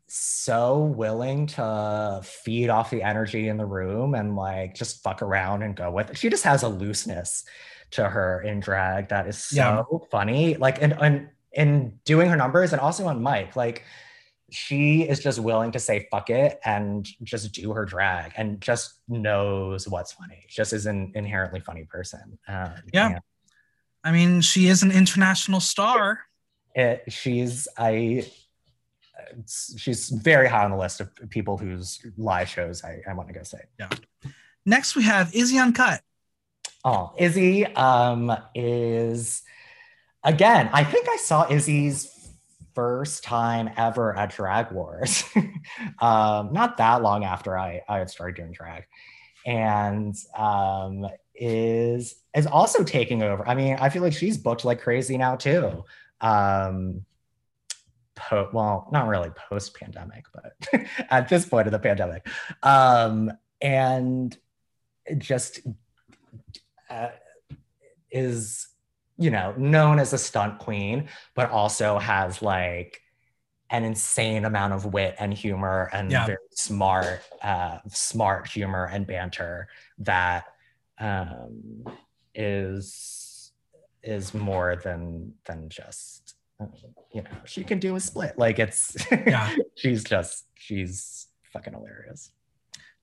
so willing to feed off the energy in the room and like just fuck around and go with it. She just has a looseness to her in drag that is so yeah. funny. Like, and and in doing her numbers and also on mic, like, she is just willing to say fuck it and just do her drag and just knows what's funny. She just is an inherently funny person. Um, yeah. I mean, she is an international star. It, she's, I, she's very high on the list of people whose live shows I, I want to go see. Yeah. Next we have Izzy Uncut. Oh, Izzy um, is, again, I think I saw Izzy's first time ever at Drag Wars. um, not that long after I, I had started doing drag. And um, is is also taking over. I mean, I feel like she's booked like crazy now too. Um, po- well, not really post-pandemic, but at this point of the pandemic. Um, and just uh, is... you know, known as a stunt queen, but also has like an insane amount of wit and humor and yeah. very smart, uh, smart humor and banter that um, is is more than than just, you know, she can do a split. Like it's, yeah. she's just, she's fucking hilarious.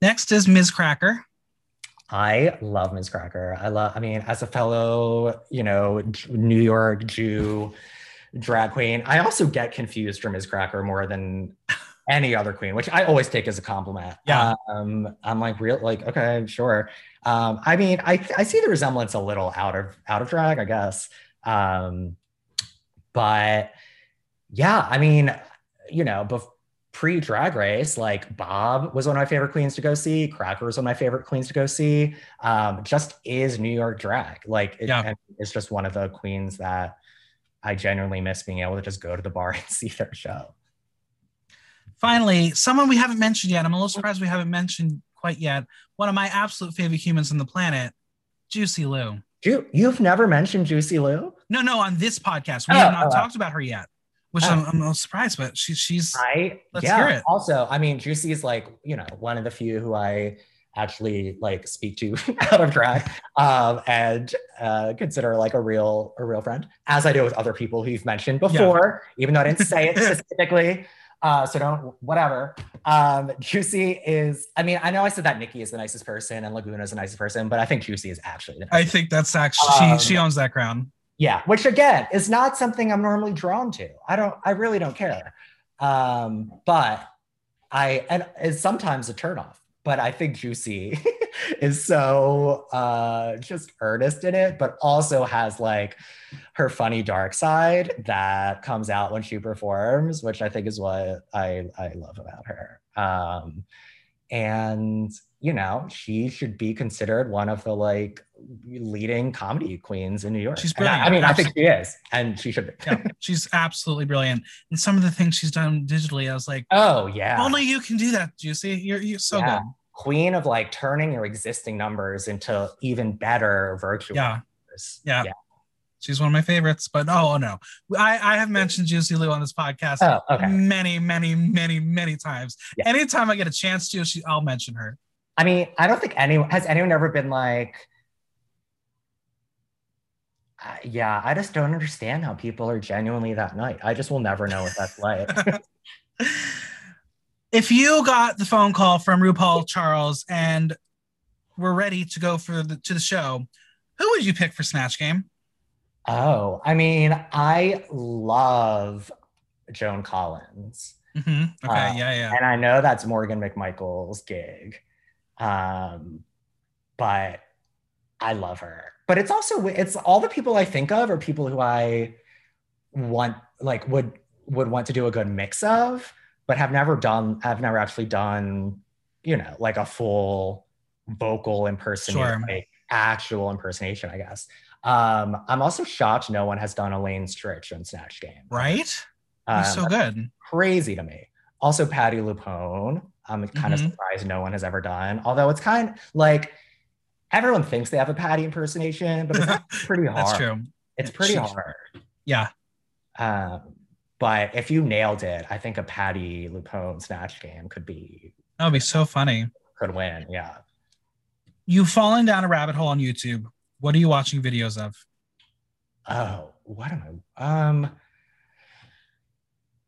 Next is Miz Cracker. I love Miz Cracker. I love, I mean, as a fellow, you know, New York Jew drag queen, I also get confused for Miz Cracker more than any other queen, which I always take as a compliment. Yeah. Um, I'm like, real, like, okay, sure. Um, I mean, I I see the resemblance a little out of, out of drag, I guess. Um, but yeah, I mean, you know, before, pre-Drag Race, like Bob was one of my favorite queens to go see. Cracker was one of my favorite queens to go see. Um, just is New York drag. Like it, yeah. it's just one of the queens that I genuinely miss being able to just go to the bar and see their show. Finally, someone we haven't mentioned yet. I'm a little surprised we haven't mentioned quite yet. One of my absolute favorite humans on the planet, Juicy Lou. You, you've never mentioned Juicy Lou? No, no, on this podcast. We oh, have not oh, talked about her yet, which oh. I'm, I'm a little surprised, but she, she's, I, let's yeah. hear it. Also, I mean, Juicy is like, you know, one of the few who I actually like speak to out of drag um, and uh, consider like a real, a real friend, as I do with other people who you've mentioned before, yeah. even though I didn't say it specifically. Uh, so don't, whatever. Um, Juicy is, I mean, I know I said that Nikki is the nicest person and Laguna is the nicest person, but I think Juicy is actually the nicest. I think that's actually, um, she, she owns that crown. Yeah. Which again, is not something I'm normally drawn to. I don't, I really don't care. Um, but I, and it's sometimes a turnoff, but I think Juicy is so uh, just earnest in it, but also has like her funny dark side that comes out when she performs, which I think is what I, I love about her. Um, and, you know, she should be considered one of the like leading comedy queens in New York. She's brilliant. I, I mean, absolutely. I think she is, and she should be. Yeah, she's absolutely brilliant. And some of the things she's done digitally, I was like, oh yeah, only you can do that, Juicy. You're you're so yeah. good. Queen of like turning your existing numbers into even better virtual yeah. numbers. Yeah. yeah. She's one of my favorites, but oh, oh no. I, I have mentioned Juicy Lou on this podcast oh, okay. many, many, many, many times. Yeah. Anytime I get a chance to, she, I'll mention her. I mean, I don't think anyone, has anyone ever been like, uh, yeah, I just don't understand how people are genuinely that night. I just will never know what that's like. If you got the phone call from RuPaul Charles and were ready to go for the, to the show, who would you pick for Snatch Game? Oh, I mean, I love Joan Collins. Mm-hmm. Okay, uh, yeah, yeah. And I know that's Morgan McMichael's gig, um, but I love her. But it's also, it's all the people I think of are people who I want, like would would want to do a good mix of. But have never done, I've never actually done, you know, like a full vocal impersonation, sure. like actual impersonation, I guess. Um, I'm also shocked no one has done Elaine Stritch on Snatch Game. Right? Um, so good. Crazy to me. Also, Patti LuPone. I'm kind mm-hmm. of surprised no one has ever done. Although it's kind of like, everyone thinks they have a Patti impersonation, but it's pretty hard. That's true. It's pretty She's, hard. Yeah. Um, But if you nailed it, I think a Patti LuPone Snatch Game could be... That would be so funny. Could win, yeah. You've fallen down a rabbit hole on YouTube. What are you watching videos of? Oh, what am I... Um,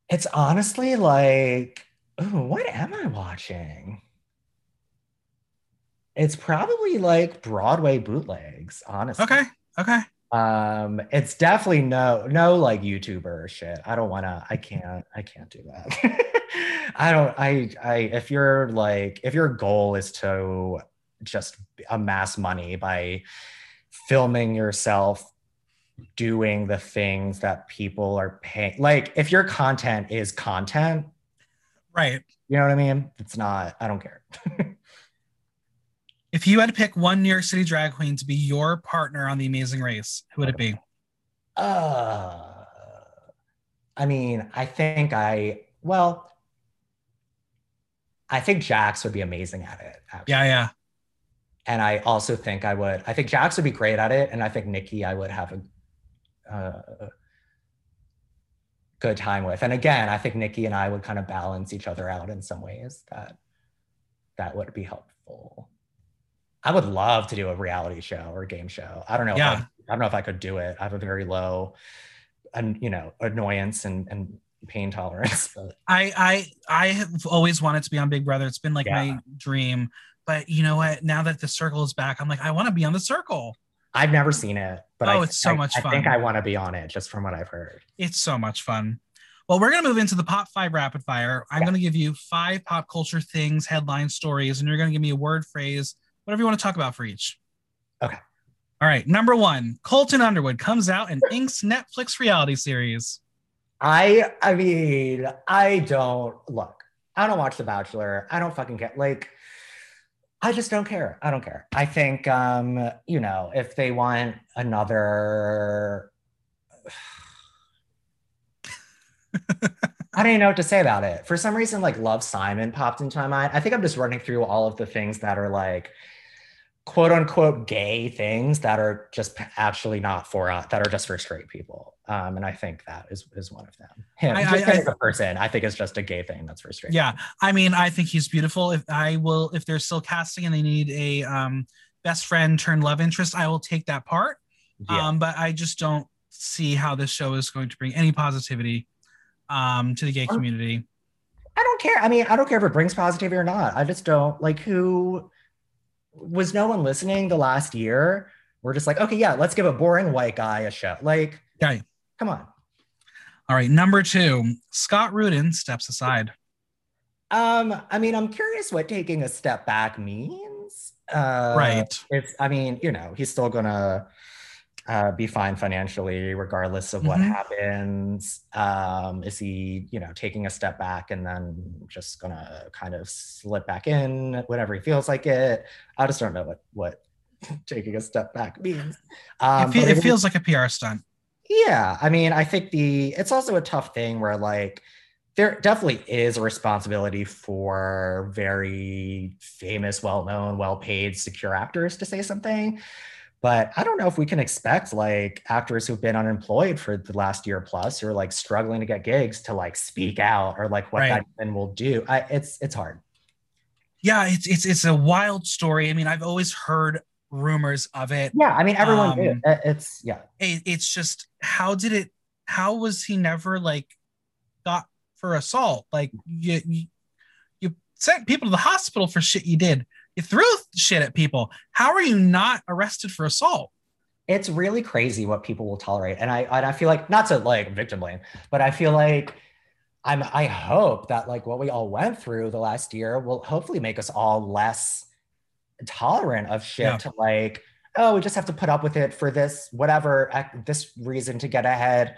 it's honestly like... Ooh, what am I watching? It's probably like Broadway bootlegs, honestly. Okay, okay. Um, it's definitely no, no, like YouTuber shit. I don't want to, I can't, I can't do that. I don't, I, I, if you're like, if your goal is to just amass money by filming yourself doing the things that people are paying, like if your content is content, right? You know what I mean? It's not, I don't care. If you had to pick one New York City drag queen to be your partner on The Amazing Race, who would it be? Uh, I mean, I think I, well, I think Jax would be amazing at it. Actually. Yeah, yeah. And I also think I would, I think Jax would be great at it. And I think Nikki, I would have a uh, good time with. And again, I think Nikki and I would kind of balance each other out in some ways that that would be helpful. I would love to do a reality show or a game show. I don't know. Yeah. If I, I don't know if I could do it. I have a very low, um, you know, annoyance and, and pain tolerance. But. I I I have always wanted to be on Big Brother. It's been like yeah. my dream. But you know what? Now that The Circle is back, I'm like, I want to be on The Circle. I've never seen it, but oh, I, it's so I, much fun. I think I want to be on it just from what I've heard. It's so much fun. Well, we're going to move into the pop five rapid fire. I'm yeah. going to give you five pop culture things, headline stories, and you're going to give me a word, phrase, whatever you want to talk about for each. Okay. All right. Number one, Colton Underwood comes out and inks Netflix reality series. I, I mean, I don't look, I don't watch The Bachelor. I don't fucking get like, I just don't care. I don't care. I think, um, you know, if they want another, I don't even know what to say about it. For some reason, like Love, Simon popped into my mind. I think I'm just running through all of the things that are like quote unquote gay things that are just actually not for us, that are just for straight people. Um, and I think that is is one of them. Him, I, just I, as I, a person, I think it's just a gay thing that's for straight. Yeah, people. I mean, I think he's beautiful. If I will, if they're still casting and they need a um, best friend turned love interest, I will take that part. Yeah. Um, but I just don't see how this show is going to bring any positivity um, to the gay community. I don't care. I mean, I don't care if it brings positivity or not. I just don't like who was no one listening the last year. We're just like, okay, yeah, let's give a boring white guy a show. Like, okay. Come on. All right. Number two, Scott Rudin steps aside. Um, I mean, I'm curious what taking a step back means. Uh, right. It's, I mean, you know, he's still going to Uh, be fine financially, regardless of what mm-hmm. happens. Um, is he, you know, taking a step back and then just gonna kind of slip back in whenever he feels like it? I just don't know what what taking a step back means. Um, it, fe- it was, feels like a P R stunt. Yeah, I mean, I think the it's also a tough thing where like there definitely is a responsibility for very famous, well-known, well-paid, secure actors to say something. But I don't know if we can expect like actors who've been unemployed for the last year plus who are like struggling to get gigs to like speak out or like what right. that then will do. I, it's it's hard. Yeah, it's it's it's a wild story. I mean, I've always heard rumors of it. Yeah, I mean, everyone um, did. It's yeah. It, it's just how did it? How was he never like got for assault? Like you you, you sent people to the hospital for shit you did. You threw shit at people. How are you not arrested for assault? It's really crazy what people will tolerate. And I and I feel like, not to like victim blame, but I feel like I'm I hope that like what we all went through the last year will hopefully make us all less tolerant of shit yeah. to like, oh, we just have to put up with it for this, whatever, this reason to get ahead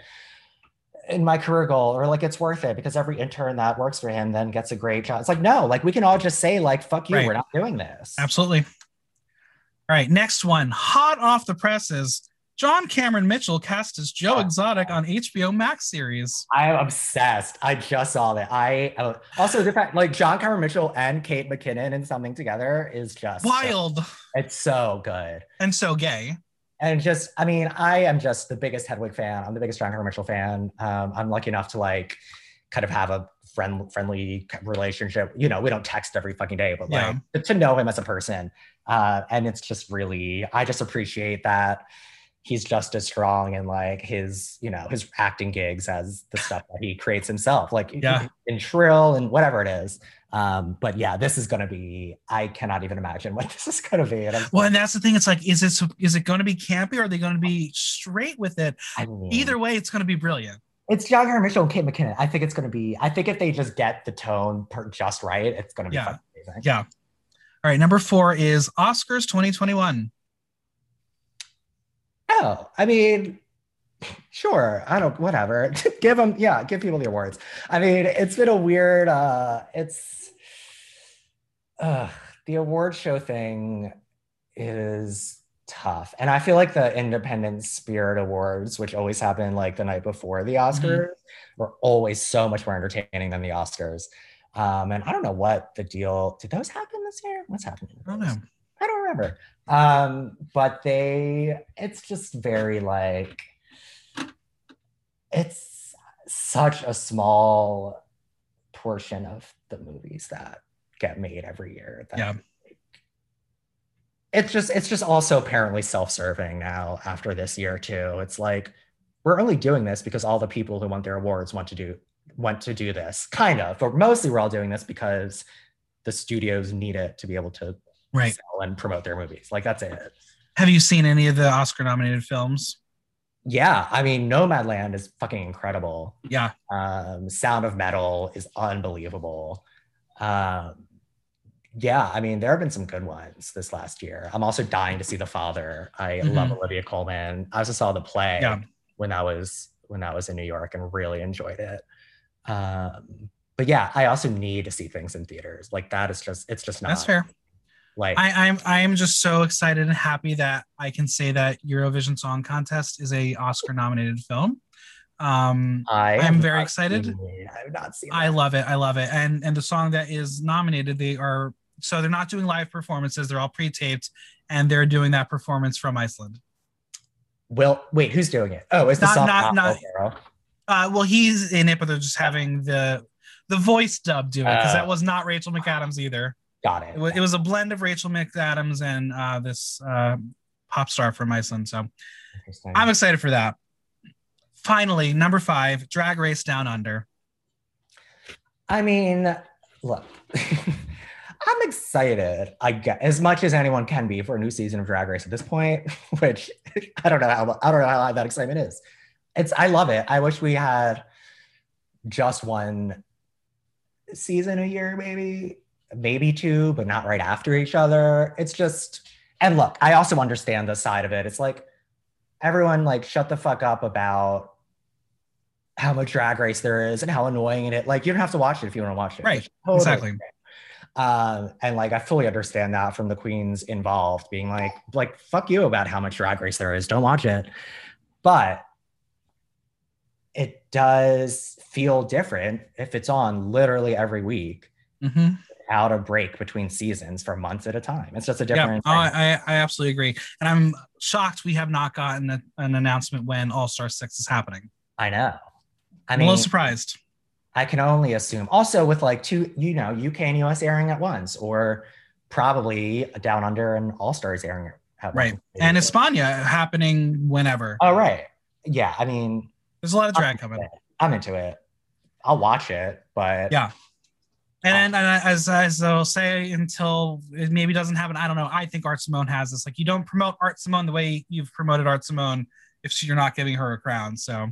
in my career goal, or like it's worth it because every intern that works for him then gets a great job. It's like, no, like we can all just say like, fuck you. Right. We're not doing this. Absolutely. All right. Next one, hot off the presses. John Cameron Mitchell cast as Joe Exotic on H B O Max series. I am obsessed. I just saw that. I uh, also the fact like John Cameron Mitchell and Kate McKinnon in something together is just wild. So, it's so good. And so gay. And just, I mean, I am just the biggest Hedwig fan. I'm the biggest John Cameron Mitchell fan. Um, I'm lucky enough to like kind of have a friend, friendly relationship. You know, we don't text every fucking day, but like yeah. to know him as a person. Uh, and it's just really, I just appreciate that he's just as strong in like his, you know, his acting gigs as the stuff that he creates himself, like yeah. in Shrill and whatever it is. Um, but yeah, this is going to be, I cannot even imagine what this is going to be. And well, and that's the thing. It's like, is it, is it going to be campy or are they going to be straight with it? I mean, either way, it's going to be brilliant. It's John Cameron Mitchell and Kate McKinnon. I think it's going to be, I think if they just get the tone per, just right, it's going to be yeah. fun. Yeah. All right. Number four is Oscars twenty twenty-one. Oh, I mean, sure. I don't, whatever. Give them, yeah, give people the awards. I mean, it's been a weird, uh, it's, uh, the award show thing is tough. And I feel like the Independent Spirit Awards, which always happen like the night before the Oscars, mm-hmm. were always so much more entertaining than the Oscars. Um, and I don't know what the deal, did those happen this year? What's happening? I don't know. I don't remember. Um, but they, it's just very like, it's such a small portion of the movies that get made every year. That yeah. It's just, it's just also apparently self-serving now after this year too. It's like, we're only doing this because all the people who want their awards want to do, want to do this kind of, but mostly we're all doing this because the studios need it to be able to right. sell and promote their movies. Like that's it. Have you seen any of the Oscar nominated films? Yeah, I mean, Nomadland is fucking incredible. Yeah. Um, Sound of Metal is unbelievable. Um, yeah, I mean, there have been some good ones this last year. I'm also dying to see The Father. I mm-hmm. love Olivia Colman. I also saw the play yeah. when I was when I was in New York and really enjoyed it. Um, but yeah, I also need to see things in theaters. Like that is just, it's just not. That's fair. Like I, I'm, I am just so excited and happy that I can say that Eurovision Song Contest is a Oscar nominated film. Um, I I'm very excited. I've not seen it. I love it. I love it. And and the song that is nominated, they are so they're not doing live performances. They're all pre-taped, and they're doing that performance from Iceland. Well, wait, who's doing it? Oh, it's the soft not, not, not uh, well, he's in it, but they're just having the the voice dub do it because uh, that was not Rachel McAdams either. Got it. It was, it was a blend of Rachel McAdams and uh, this uh, pop star from Iceland. So I'm excited for that. Finally, number five, Drag Race Down Under. I mean, look, I'm excited, I guess, as much as anyone can be for a new season of Drag Race at this point, which I don't know how I don't know how that excitement is. It's I love it. I wish we had just one season a year, maybe, maybe two, but not right after each other. It's just, and look, I also understand the side of it. It's like everyone like shut the fuck up about how much Drag Race there is and how annoying it is. Like you don't have to watch it if you want to watch it. Right. Totally exactly. Great. Um, and like I fully understand that from the queens involved being like, like fuck you about how much Drag Race there is. Don't watch it. But it does feel different if it's on literally every week mm-hmm. without a break between seasons for months at a time. It's just a different yeah. thing. I, I absolutely agree. And I'm shocked we have not gotten a, an announcement when All-Star six is happening. I know. I I'm mean, a little surprised. I can only assume. Also with like two, you know, U K and U S airing at once, or probably Down Under and All-Stars airing at once. Right. And España happening whenever. Oh, right. Yeah. I mean, there's a lot of drag coming. It. I'm into it. I'll watch it, but yeah. And, and as, as I'll say, until it maybe doesn't happen, I don't know. I think Art Simone has this. Like, you don't promote Art Simone the way you've promoted Art Simone if she, you're not giving her a crown. So,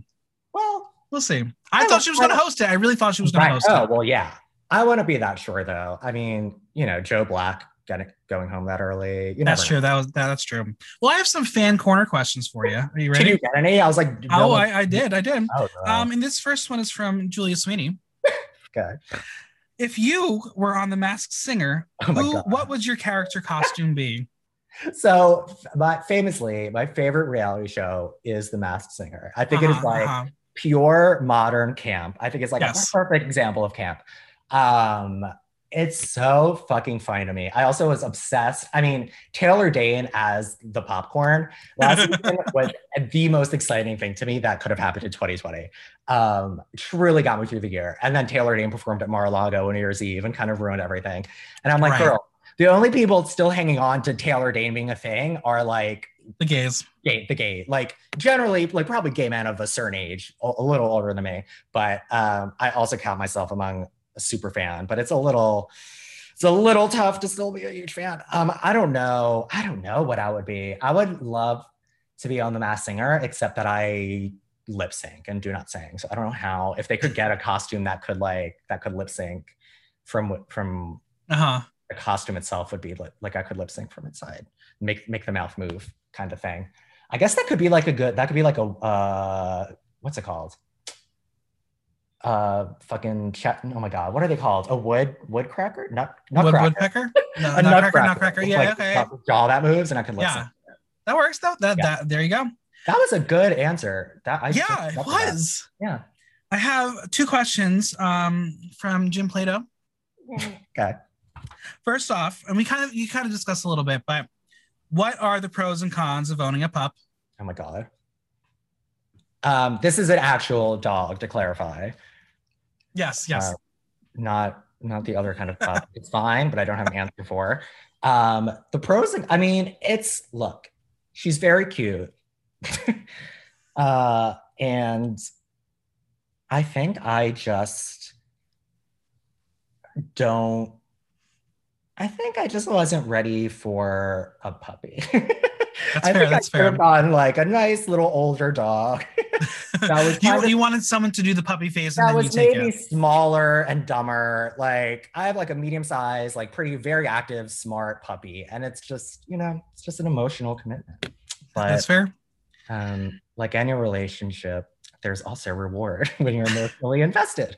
well, we'll see. I, I thought she was going to host it. I really thought she was going right. to host oh, it. Oh, well, yeah. I wouldn't be that sure, though. I mean, you know, Joe Black getting, going home that early. You that's true. Know. That was that, That's true. Well, I have some fan corner questions for you. Are you ready? Did you get any? I was like, no, oh, I, I did. I did. Oh, no. Um, and this first one is from Julia Sweeney. Okay. If you were on The Masked Singer, oh who, what would your character costume be? So, my, famously, my favorite reality show is The Masked Singer. I think uh-huh, it is like uh-huh. pure modern camp. I think it's like yes. a perfect example of camp. Um, it's so fucking funny to me. I also was obsessed. I mean, Taylor Dayne as the popcorn last season was the most exciting thing to me that could have happened in twenty twenty. Um, truly got me through the year. And then Taylor Dayne performed at Mar-a-Lago on New Year's Eve and kind of ruined everything. And I'm like, right. girl, the only people still hanging on to Taylor Dayne being a thing are like the gays. Gay, the gay. Like generally, like probably gay men of a certain age, a, a little older than me. But um, I also count myself among a super fan, but it's a little, it's a little tough to still be a huge fan. Um, I don't know. I don't know what I would be. I would love to be on The Masked Singer, except that I lip sync and do not sing, so I don't know how. If they could get a costume that could like that could lip sync from from uh-huh. the costume itself would be li- like I could lip sync from inside, make make the mouth move kind of thing. I guess that could be like a good that could be like a uh what's it called uh fucking chat oh my god what are they called a wood woodcracker nut nutcracker wood, woodpecker no, a nutcracker nutcracker yeah like, okay all that moves and I could lip yeah sync. That works though that yeah. that there you go. That was a good answer. That I yeah, it was. That. Yeah. I have two questions um, from Jim Plato. Okay. First off, and we kind of you kind of discussed a little bit, but what are the pros and cons of owning a pup? Oh my god. Um, this is an actual dog, to clarify. Yes. Yes. Uh, not not the other kind of pup. It's fine, but I don't have an answer for. Um, the pros and I mean, it's look. She's very cute. uh, and I think I just don't, I think I just wasn't ready for a puppy. That's I fair, think that's I fair. On like a nice little older dog. That was you, of, you wanted someone to do the puppy face and that then was you take maybe it. Smaller and dumber. Like I have like a medium size, like pretty, very active, smart puppy. And it's just, you know, it's just an emotional commitment. But that's fair. Um, like any relationship, there's also reward when you're emotionally invested.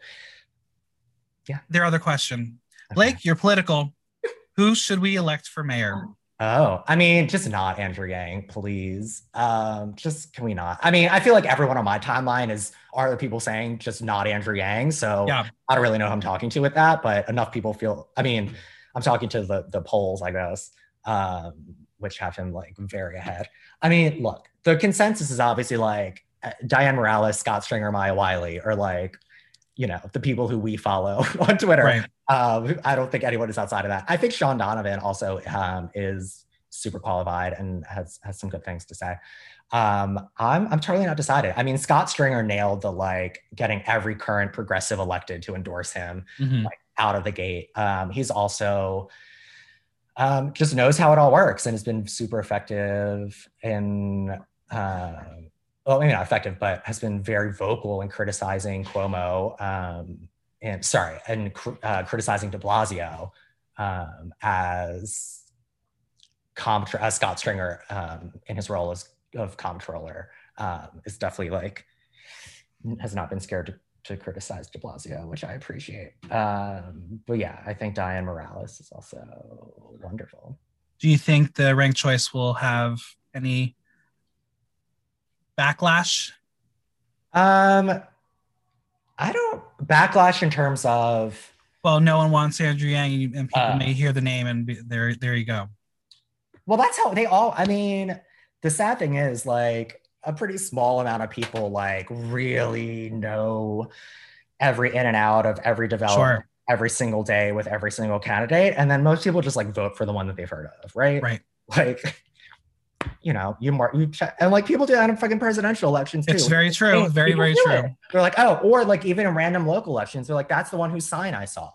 Yeah. Their other question. Blake, okay. You're political. Who should we elect for mayor? Oh, I mean, just not Andrew Yang, please. Um, just can we not? I mean, I feel like everyone on my timeline is are the people saying just not Andrew Yang. So yeah. I don't really know who I'm talking to with that, but enough people feel. I mean, I'm talking to the the polls, I guess, um, which have him like very ahead. I mean, look, the consensus is obviously like Diane Morales, Scott Stringer, Maya Wiley, or like, you know, the people who we follow on Twitter. Right. Um, I don't think anyone is outside of that. I think Sean Donovan also um, is super qualified and has has some good things to say. Um, I'm I'm totally not decided. I mean, Scott Stringer nailed the like getting every current progressive elected to endorse him mm-hmm. like, out of the gate. Um, he's also um, just knows how it all works and has been super effective in. Uh, well, maybe not effective, but has been very vocal in criticizing Cuomo um, and, sorry, and cr- uh, criticizing de Blasio um, as, comptr- as Scott Stringer um, in his role as of comptroller um, is definitely like, has not been scared to, to criticize de Blasio, which I appreciate. Um, but yeah, I think Diane Morales is also wonderful. Do you think the ranked choice will have any backlash? Um, I don't backlash in terms of. Well, no one wants Andrew Yang, and people uh, may hear the name, and be, there, there you go. Well, that's how they all. I mean, the sad thing is, like, a pretty small amount of people, like, really know every in and out of every development, sure. every single day with every single candidate, and then most people just like vote for the one that they've heard of, right? Right. Like. You know, you mark you check, and like people do that in fucking presidential elections too. It's very true, very very true. It. They're like, oh, or like even in random local elections, they're like, that's the one whose sign I saw.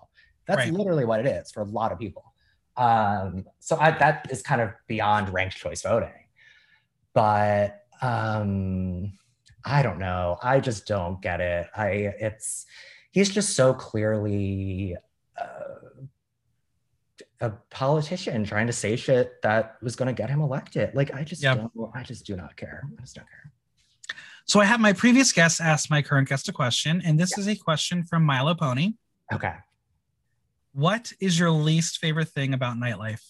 That's right. Literally what it is for a lot of people. Um, so I, that is kind of beyond ranked choice voting. But um, I don't know. I just don't get it. I it's he's just so clearly. Uh, a politician trying to say shit that was going to get him elected. Like, I just yep. don't, I just do not care. I just don't care. So I have my previous guest ask my current guest a question, and this yeah. is a question from Milo Pony. Okay. What is your least favorite thing about nightlife?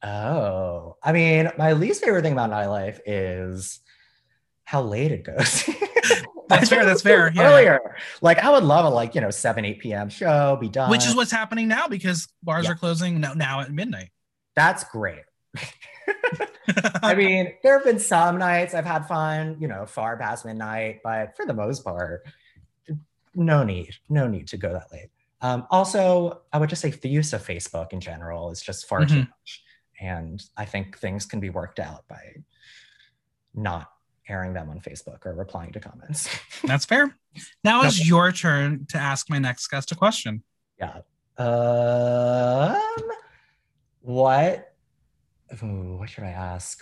Oh, I mean, my least favorite thing about nightlife is how late it goes. That's fair. That's fair. Yeah. Earlier, like I would love a like you know seven, eight p.m. show, be done. Which is what's happening now because bars yeah. are closing now, now at midnight. That's great. I mean, there have been some nights I've had fun, you know, far past midnight, but for the most part, no need, no need to go that late. Um, also, I would just say the use of Facebook in general is just far mm-hmm. too much, and I think things can be worked out by not. Airing them on Facebook or replying to comments. That's fair. Now okay. Is your turn to ask my next guest a question. Yeah. Um, what? Ooh, what should I ask?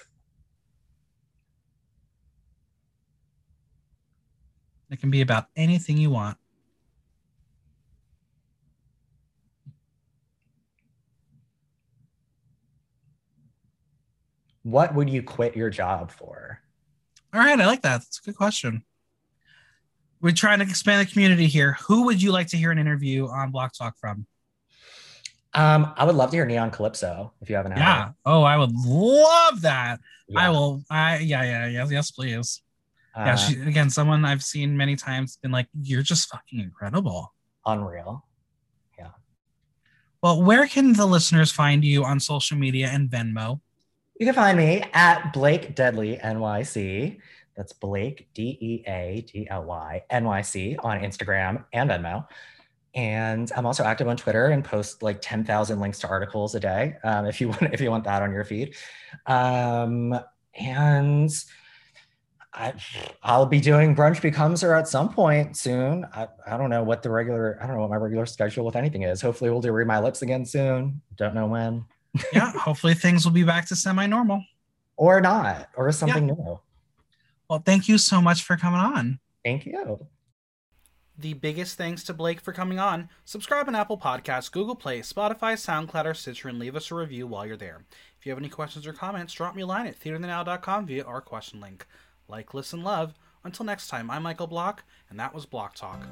It can be about anything you want. What would you quit your job for? All right, I like that. That's a good question. We're trying to expand the community here. Who would you like to hear an interview on Block Talk from? Um, I would love to hear Neon Calypso if you haven't had yeah. it. Oh, I would love that. Yeah. I will. I yeah yeah yeah yes please. Uh, yeah, she, again, someone I've seen many times been like, "You're just fucking incredible, unreal." Yeah. Well, where can the listeners find you on social media and Venmo? You can find me at Blake Deadly N Y C. That's Blake D E A D L Y N Y C on Instagram and Venmo. And I'm also active on Twitter and post like ten thousand links to articles a day um, if you want if you want that on your feed. Um, and I, I'll be doing Brunch Becomes Her at some point soon. I, I don't know what the regular I don't know what my regular schedule with anything is. Hopefully we'll do Read My Lips again soon. Don't know when. Yeah, hopefully things will be back to semi-normal. Or not, or something yeah. new. Well, thank you so much for coming on. Thank you. The biggest thanks to Blake for coming on. Subscribe on Apple Podcasts, Google Play, Spotify, SoundCloud, or Stitcher, and leave us a review while you're there. If you have any questions or comments, drop me a line at theater in the now dot com via our question link. Like, listen, love. Until next time, I'm Michael Block, and that was Block Talk.